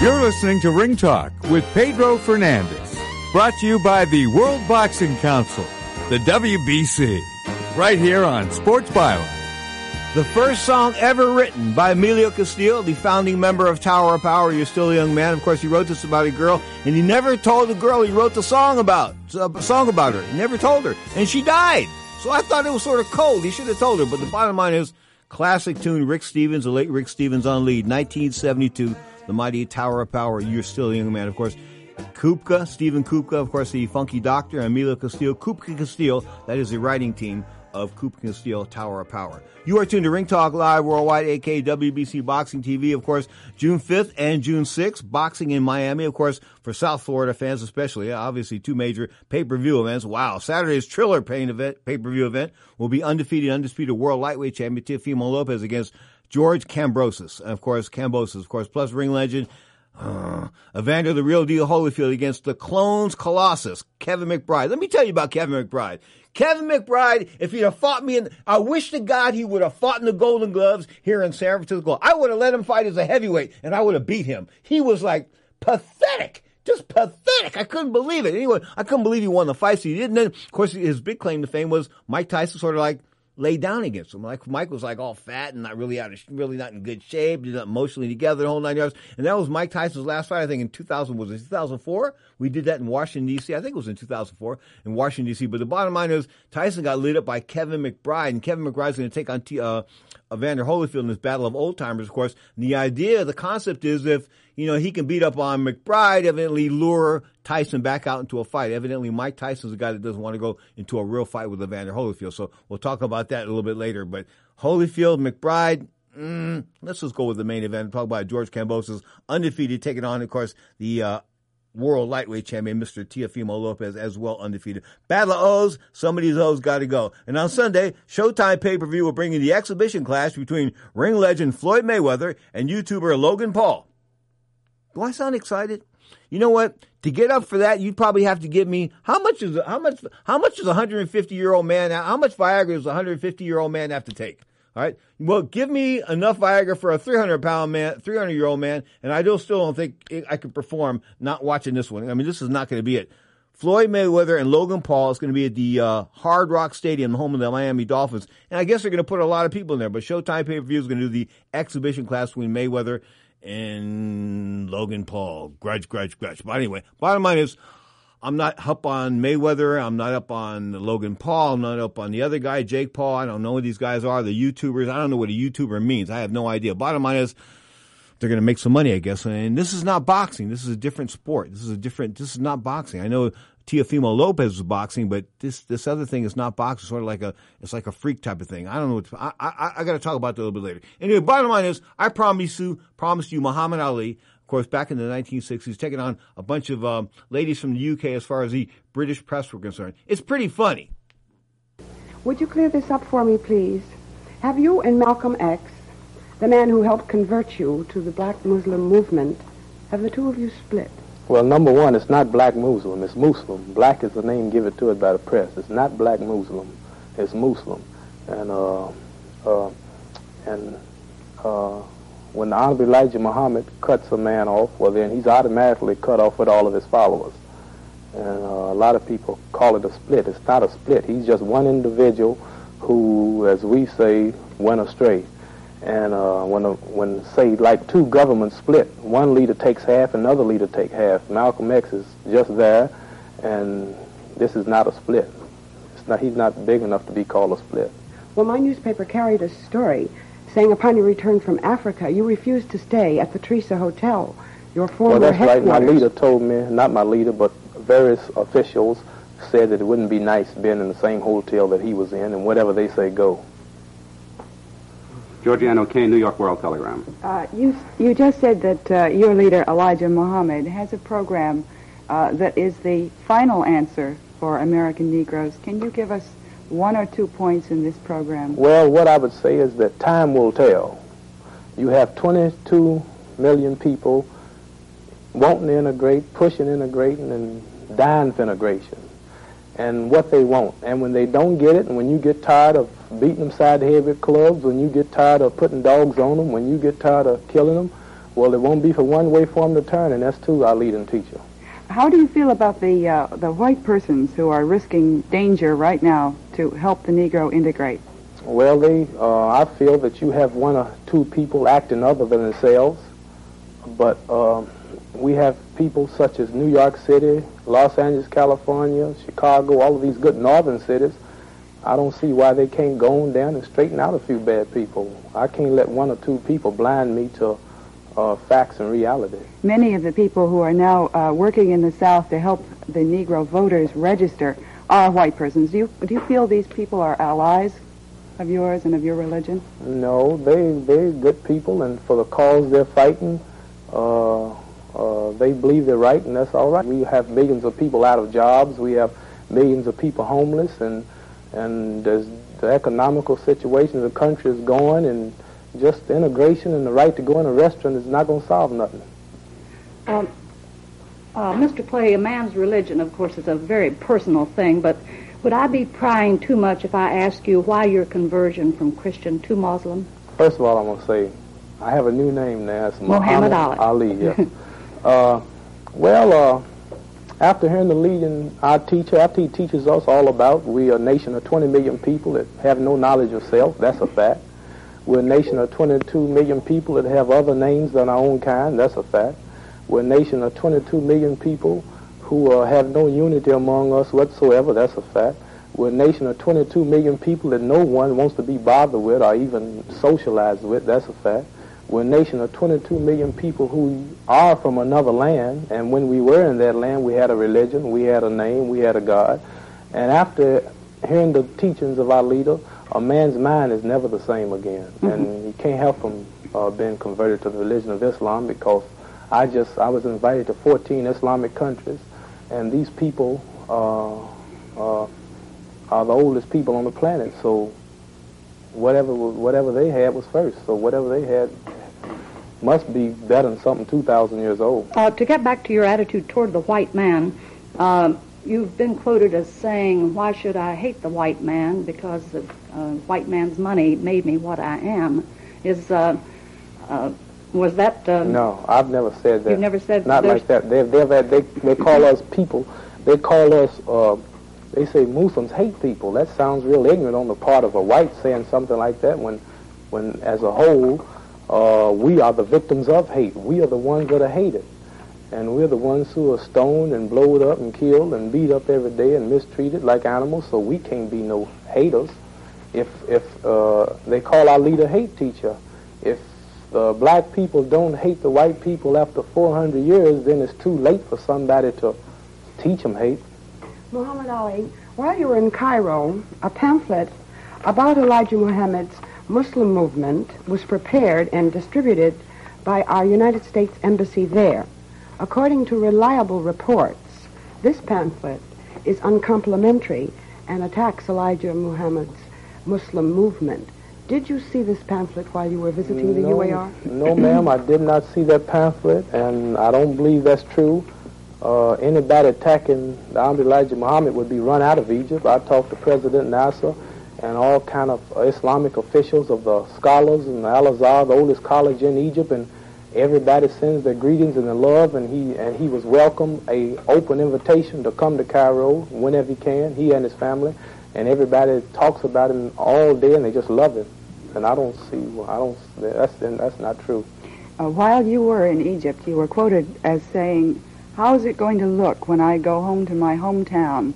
You're listening to Ring Talk with Pedro Fernandez, brought to you by the World Boxing Council, the WBC, right here on Sports Byline. The first song ever written by Emilio Castillo, the founding member of Tower of Power, You're Still a Young Man. Of course, he wrote this about a girl, and he never told the girl he wrote the song about. He never told her, and she died. So I thought it was sort of cold. He should have told her, but the bottom line is, classic tune, Rick Stevens, the late Rick Stevens on lead, 1972. The mighty Tower of Power, You're Still a Young Man. Of course, Kupka, Stephen Kupka, of course, the Funky Doctor, Emilio Castillo, Kupka Castillo. That is the writing team of Kupka Castillo, Tower of Power. You are tuned to Ring Talk Live Worldwide, a.k.a. WBC Boxing TV. Of course, June 5th and June 6th, boxing in Miami. Of course, for South Florida fans especially, obviously two major pay-per-view events. Wow. Saturday's Triller pay-per-view event will be undisputed World Lightweight Champion Teofimo Lopez against George Kambosos, of course, plus ring legend Evander the Real Deal Holyfield against the Clones Colossus, Kevin McBride. Let me tell you about Kevin McBride. Kevin McBride, if he'd have fought me I wish to God he would have fought in the Golden Gloves here in San Francisco. I would have let him fight as a heavyweight, and I would have beat him. He was like pathetic. Just pathetic. I couldn't believe it. Anyway, I couldn't believe he won the fight, so he didn't. And then, of course, his big claim to fame was Mike Tyson sort of like laid down against him. Like Mike was like all fat and really not in good shape, not emotionally together, the whole 9 yards. And that was Mike Tyson's last fight, I think in 2004? We did that in Washington, D.C. I think it was in 2004 in Washington, D.C. But the bottom line is Tyson got lit up by Kevin McBride, and Kevin McBride's going to take on Evander Holyfield in this battle of old timers, of course. And the concept is if, he can beat up on McBride, evidently lure Tyson back out into a fight. Evidently, Mike Tyson's a guy that doesn't want to go into a real fight with Evander Holyfield. So we'll talk about that a little bit later. But Holyfield, McBride, let's just go with the main event. Talk about George Kambosos, undefeated, taking on, of course, the World Lightweight Champion, Mr. Teofimo Lopez, as well undefeated. Battle of O's, some of these O's got to go. And on Sunday, Showtime pay-per-view will bring you the exhibition clash between ring legend Floyd Mayweather and YouTuber Logan Paul. Do I sound excited? You know what? To get up for that, you'd probably have to give me how much is a 150-year-old man? How much Viagra does a 150-year-old man have to take? All right. Well, give me enough Viagra for a 300-year-old man, and I still don't think I could perform not watching this one. I mean, this is not going to be it. Floyd Mayweather and Logan Paul is going to be at the Hard Rock Stadium, home of the Miami Dolphins, and I guess they're going to put a lot of people in there. But Showtime pay-per-view is going to do the exhibition class between Mayweather and Logan Paul. Grudge. But anyway, bottom line is, I'm not up on Mayweather. I'm not up on Logan Paul. I'm not up on the other guy, Jake Paul. I don't know what these guys are, the YouTubers. I don't know what a YouTuber means. I have no idea. Bottom line is, they're going to make some money, I guess. And this is not boxing. This is a different sport. This is not boxing. I know Teofimo Lopez was boxing, but this other thing is not boxing. It's sort of like it's like a freak type of thing. I don't know. I got to talk about that a little bit later. Anyway, bottom line is, I promised you Muhammad Ali, of course, back in the 1960s, taking on a bunch of ladies from the UK as far as the British press were concerned. It's pretty funny. Would you clear this up for me, please? Have you and Malcolm X the man who helped convert you to the black Muslim movement, have the two of you split? Well, number one, it's not black Muslim, it's Muslim. Black is the name given to it by the press. It's not black Muslim, it's Muslim. And when the Honorable Elijah Muhammad cuts a man off, well, then he's automatically cut off with all of his followers. And a lot of people call it a split. It's not a split. He's just one individual who, as we say, went astray. And when say, like two governments split, one leader takes half, another leader takes half. Malcolm X is just there, and this is not a split. It's not, he's not big enough to be called a split. Well, my newspaper carried a story saying upon your return from Africa, you refused to stay at the Teresa Hotel, your former headquarters. Well, that's right. My leader told me, not my leader, but various officials said that it wouldn't be nice being in the same hotel that he was in, and whatever they say, go. Georgiana O'Kane, New York World Telegram. You just said that your leader, Elijah Muhammad, has a program that is the final answer for American Negroes. Can you give us one or two points in this program? Well, what I would say is that time will tell. You have 22 million people wanting to integrate, pushing integrating, and dying for integration, and what they want. And when they don't get it, and when you get tired of beating them side the head with clubs, when you get tired of putting dogs on them, when you get tired of killing them, well, it won't be for one way for them to turn, and that's to our leading teacher. How do you feel about the white persons who are risking danger right now to help the Negro integrate? Well, I feel that you have one or two people acting other than themselves, but we have people such as New York City, Los Angeles, California, Chicago, all of these good northern cities. I don't see why they can't go on down and straighten out a few bad people. I can't let one or two people blind me to facts and reality. Many of the people who are now working in the South to help the Negro voters register are white persons. Do you feel these people are allies of yours and of your religion? No, they're good people, and for the cause they're fighting, they believe they're right, and that's all right. We have millions of people out of jobs. We have millions of people homeless, and the economical situation of the country is going, and just the integration and the right to go in a restaurant is not going to solve nothing. Mr. Clay, a man's religion, of course, is a very personal thing, but would I be prying too much if I ask you why your conversion from Christian to Muslim? First of all, I'm going to say I have a new name now. It's Muhammad Ali. Yes. After hearing the leading, our teaches us all about, we are a nation of 20 million people that have no knowledge of self. That's a fact. We're a nation of 22 million people that have other names than our own kind. That's a fact. We're a nation of 22 million people who have no unity among us whatsoever. That's a fact. We're a nation of 22 million people that no one wants to be bothered with or even socialized with. That's a fact. We're a nation of 22 million people who are from another land, and when we were in that land, we had a religion, we had a name, we had a God. And after hearing the teachings of our leader, a man's mind is never the same again. And you can't help him being converted to the religion of Islam, because I was invited to 14 Islamic countries, and these people are the oldest people on the planet, so whatever they had was first, so whatever they had must be better than something 2,000 years old. To get back to your attitude toward the white man, you've been quoted as saying, "Why should I hate the white man? Because the white man's money made me what I am." Was that? No, I've never said that. You've never said that? Not like that. They call us people. They call us. They say Muslims hate people. That sounds real ignorant on the part of a white saying something like that. When as a whole. We are the victims of hate. We are the ones that are hated. And we're the ones who are stoned and blowed up and killed and beat up every day and mistreated like animals, so we can't be no haters. If they call our leader hate teacher, if the black people don't hate the white people after 400 years, then it's too late for somebody to teach them hate. Muhammad Ali, while you were in Cairo, a pamphlet about Elijah Muhammad's Muslim movement was prepared and distributed by our United States Embassy there. According to reliable reports, this pamphlet is uncomplimentary and attacks Elijah Muhammad's Muslim movement. Did you see this pamphlet while you were visiting the UAR? No, ma'am, I did not see that pamphlet, and I don't believe that's true. Anybody attacking the Ahmed Elijah Muhammad would be run out of Egypt. I talked to President Nasser and all kind of Islamic officials of the scholars and the Al-Azhar, the oldest college in Egypt, and everybody sends their greetings and their love, and he was welcome, a open invitation to come to Cairo whenever he can, he and his family, and everybody talks about him all day, and they just love him. And that's not true. While you were in Egypt, you were quoted as saying, "How is it going to look when I go home to my hometown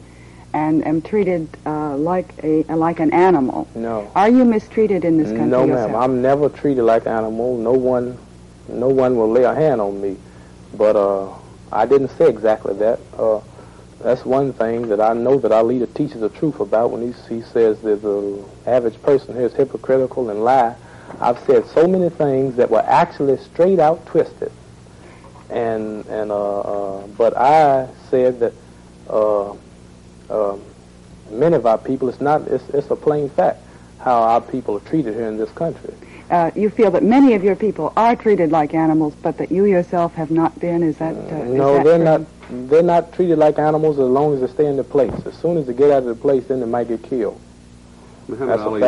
and am treated like an animal?" No. Are you mistreated in this country? No, ma'am. Yourself? I'm never treated like an animal. No one will lay a hand on me. But I didn't say exactly that. That's one thing that I know that our leader teaches the truth about when he says that the average person here is hypocritical and lie. I've said so many things that were actually straight out twisted, but I said that many of our people, it's a plain fact how our people are treated here in this country. You feel that many of your people are treated like animals, but that you yourself have not been. Is that no? Is that they're true? Not. They're not treated like animals as long as they stay in the place. As soon as they get out of the place, then they might get killed. Muhammad Ali,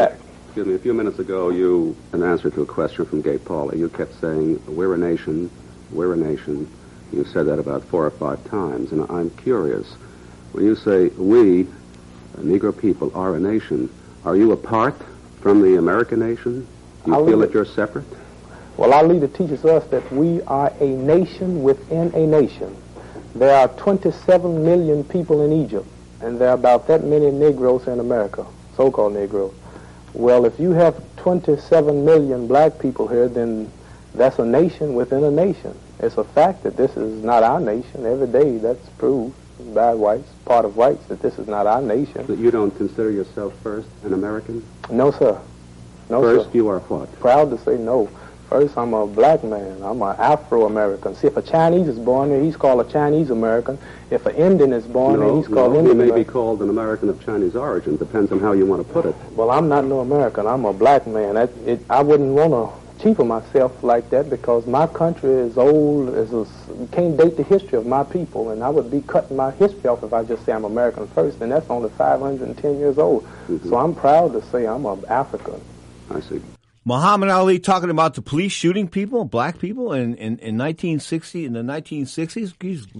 excuse me. A few minutes ago, you, in answer to a question from Gay Pauley, you kept saying, "We're a nation, we're a nation." You said that about 4 or 5 times, and I'm curious. When you say "we," Negro people are a nation, are you apart from the American nation? Do you feel that you're separate? Well, our leader teaches us that we are a nation within a nation. There are 27 million people in Egypt, and there are about that many Negroes in America, so-called Negroes. Well, if you have 27 million black people here, then that's a nation within a nation. It's a fact that this is not our nation. Every day that's proved by whites, part of whites, that this is not our nation. But you don't consider yourself first an American? No, sir. No, first, sir. You are what? Proud to say no. First, I'm a black man. I'm an Afro-American. See, if a Chinese is born here, he's called a Chinese-American. If an Indian is born here, he's called Indian. You may be called an American of Chinese origin. Depends on how you want to put it. Well, I'm not no American. I'm a black man. I wouldn't want to cheapen of myself like that, because my country is old. You can't date the history of my people, and I would be cutting my history off if I just say I'm American first, and that's only 510 years old. Mm-hmm. So I'm proud to say I'm an African. I see. Muhammad Ali talking about the police shooting people, black people, in the 1960s.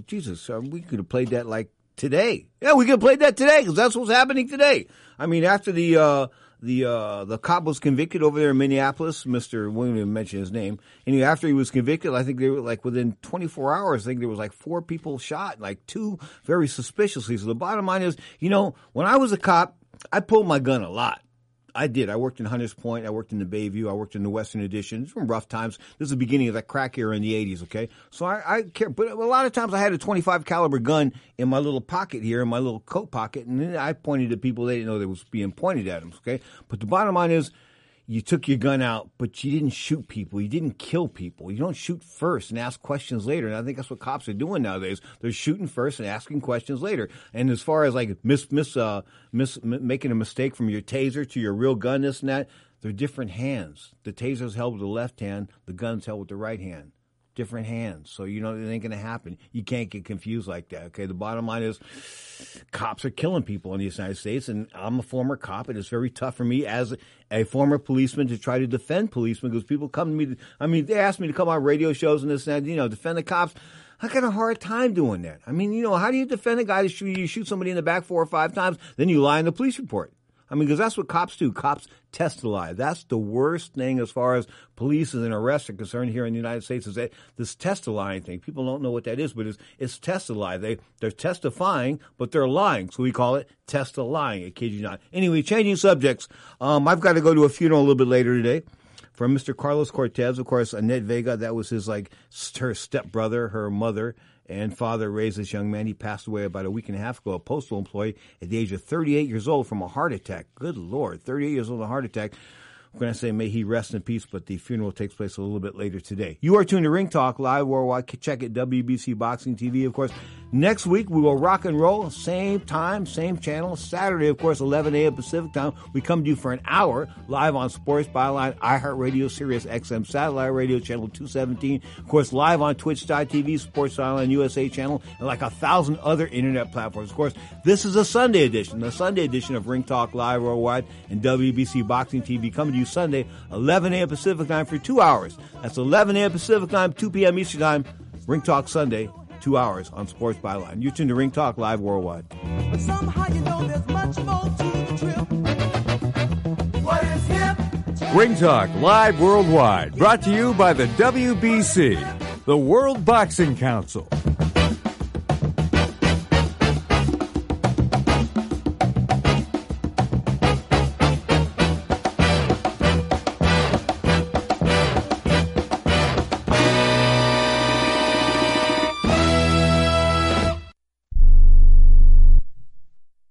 Jesus, we could have played that like today. Yeah, we could have played that today, because that's what's happening today. I mean, after the cop was convicted over there in Minneapolis, Mr. We didn't even mention his name. And after he was convicted, I think they were like within 24 hours, I think there was like 4 people shot, like 2 very suspiciously. So the bottom line is, when I was a cop, I pulled my gun a lot. I did. I worked in Hunters Point. I worked in the Bayview. I worked in the Western Addition. It's from rough times. This is the beginning of that crack era in the 80s, okay? So I care. But a lot of times I had a .25 caliber gun in my little pocket here, in my little coat pocket, and then I pointed at people. They didn't know they was being pointed at them, okay? But the bottom line is, you took your gun out, but you didn't shoot people. You didn't kill people. You don't shoot first and ask questions later. And I think that's what cops are doing nowadays. They're shooting first and asking questions later. And as far as like making a mistake from your taser to your real gun, this and that, they're different hands. The taser's held with the left hand. The gun's held with the right hand. Different hands. So, it ain't going to happen. You can't get confused like that, okay? The bottom line is cops are killing people in the United States, and I'm a former cop, and it's very tough for me as a former policeman to try to defend policemen, because people come to me. They ask me to come on radio shows and this and that, defend the cops. I got a hard time doing that. How do you defend a guy that you shoot somebody in the back 4 or 5 times, then you lie in the police report? Because that's what cops do. Cops test to lie. That's the worst thing as far as police and arrests are concerned here in the United States, is that this test to lying thing. People don't know what that is, but it's test to lie. They're testifying, but they're lying. So we call it test to lying. I kid you not. Anyway, changing subjects. I've got to go to a funeral a little bit later today for Mr. Carlos Cortez. Of course, Annette Vega, that was his, her stepbrother, her mother, and father raised this young man. He passed away about a week and a half ago, a postal employee at the age of 38 years old from a heart attack. Good Lord, 38 years old, a heart attack. I'm going to say may he rest in peace, but the funeral takes place a little bit later today. You are tuned to Ring Talk Live, worldwide. Check it, WBC Boxing TV, of course. Next week, we will rock and roll, same time, same channel. Saturday, of course, 11 a.m. Pacific time. We come to you for an hour live on Sports Byline, iHeartRadio, Sirius XM Satellite Radio, Channel 217. Of course, live on Twitch.tv, Sports Byline USA channel, and like 1,000 other internet platforms. Of course, this is a Sunday edition, the Sunday edition of Ring Talk Live Worldwide and WBC Boxing TV, coming to you Sunday, 11 a.m. Pacific time for 2 hours. That's 11 a.m. Pacific time, 2 p.m. Eastern time, Ring Talk Sunday, 2 hours on Sports Byline. You're tuned to Ring Talk Live Worldwide. But somehow you know there's much more to the trip. What is hip? Ring Talk Live Worldwide, brought to you by the WBC, the World Boxing Council.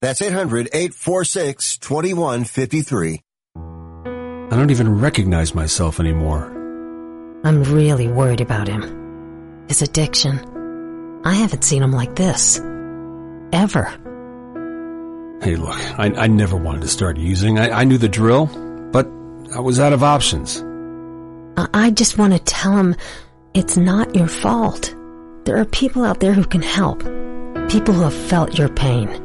That's 800-846-2153. I don't even recognize myself anymore. I'm really worried about him. His addiction. I haven't seen him like this. Ever. Hey, look, I never wanted to start using. I knew the drill, but I was out of options. I just want to tell him it's not your fault. There are people out there who can help. People who have felt your pain.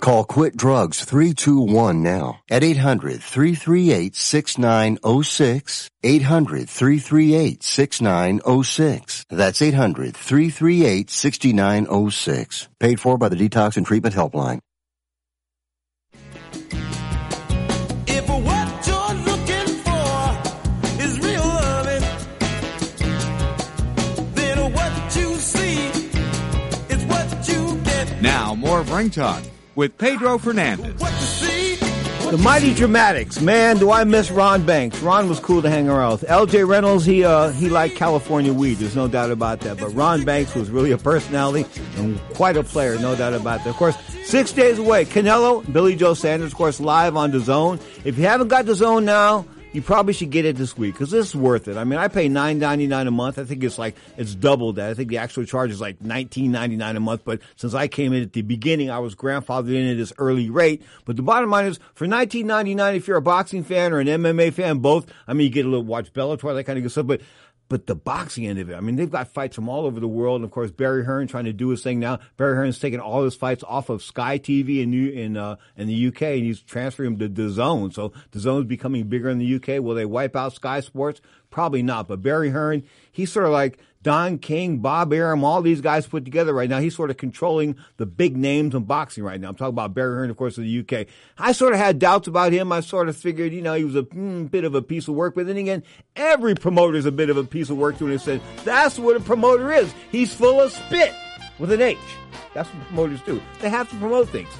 Call Quit Drugs 321 now at 800-338-6906. 800-338-6906. That's 800-338-6906. Paid for by the Detox and Treatment Helpline. If what you're looking for is real loving, then what you see is what you get. Now, more of Ring Talk with Pedro Fernandez. The Mighty Dramatics. Man, do I miss Ron Banks. Ron was cool to hang around with. LJ Reynolds, he liked California weed. There's no doubt about that. But Ron Banks was really a personality and quite a player, no doubt about that. Of course, 6 days away, Canelo, Billy Joe Sanders, of course, live on DAZN. If you haven't got DAZN now, you probably should get it this week, because this is worth it. I mean, I pay $9.99 a month. I think it's double that. I think the actual charge is like $19.99 a month. But since I came in at the beginning, I was grandfathered in at this early rate. But the bottom line is, for $19.99, if you're a boxing fan or an MMA fan, both, I mean, you get a little watch Bellator, that kind of good stuff. But But the boxing end of it, I mean, they've got fights from all over the world. And, of course, Barry Hearn trying to do his thing now. Barry Hearn's taking all his fights off of Sky TV in the U.K., and he's transferring them to DAZN. So DAZN's becoming bigger in the U.K. Will they wipe out Sky Sports? Probably not. But Barry Hearn, he's sort of like Don King, Bob Arum, all these guys put together right now. He's sort of controlling the big names in boxing right now. I'm talking about Barry Hearn, of course, of the UK. I sort of had doubts about him. I sort of figured, you know, he was a bit of a piece of work. But then again, every promoter is a bit of a piece of work to it. And said, that's what a promoter is. He's full of spit with an H. That's what promoters do. They have to promote things.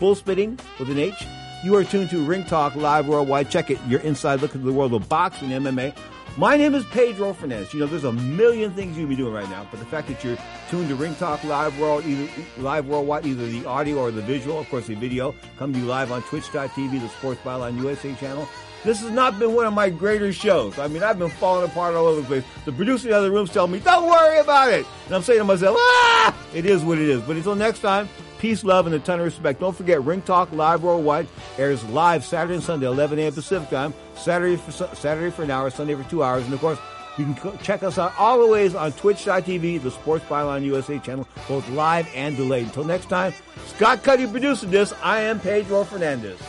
Bull spitting with an H. You are tuned to Ring Talk Live Worldwide. Check it. You're inside looking at the world of boxing, MMA. My name is Pedro Fernandez. You know, there's a million things you can be doing right now, but the fact that you're tuned to Ring Talk Live World, Live Worldwide, either the audio or the visual, of course the video, come to you live on twitch.tv, the Sports Byline USA channel. This has not been one of my greater shows. I mean, I've been falling apart all over the place. The producer in the other room's telling me, don't worry about it. And I'm saying to myself, it is what it is. But until next time, peace, love, and a ton of respect. Don't forget, Ring Talk Live Worldwide airs live Saturday and Sunday, 11 a.m. Pacific time, Saturday for an hour, Sunday for 2 hours. And, of course, you can check us out all the ways on twitch.tv, the Sports Byline USA channel, both live and delayed. Until next time, Scott Cuddy produced this. I am Pedro Fernandez.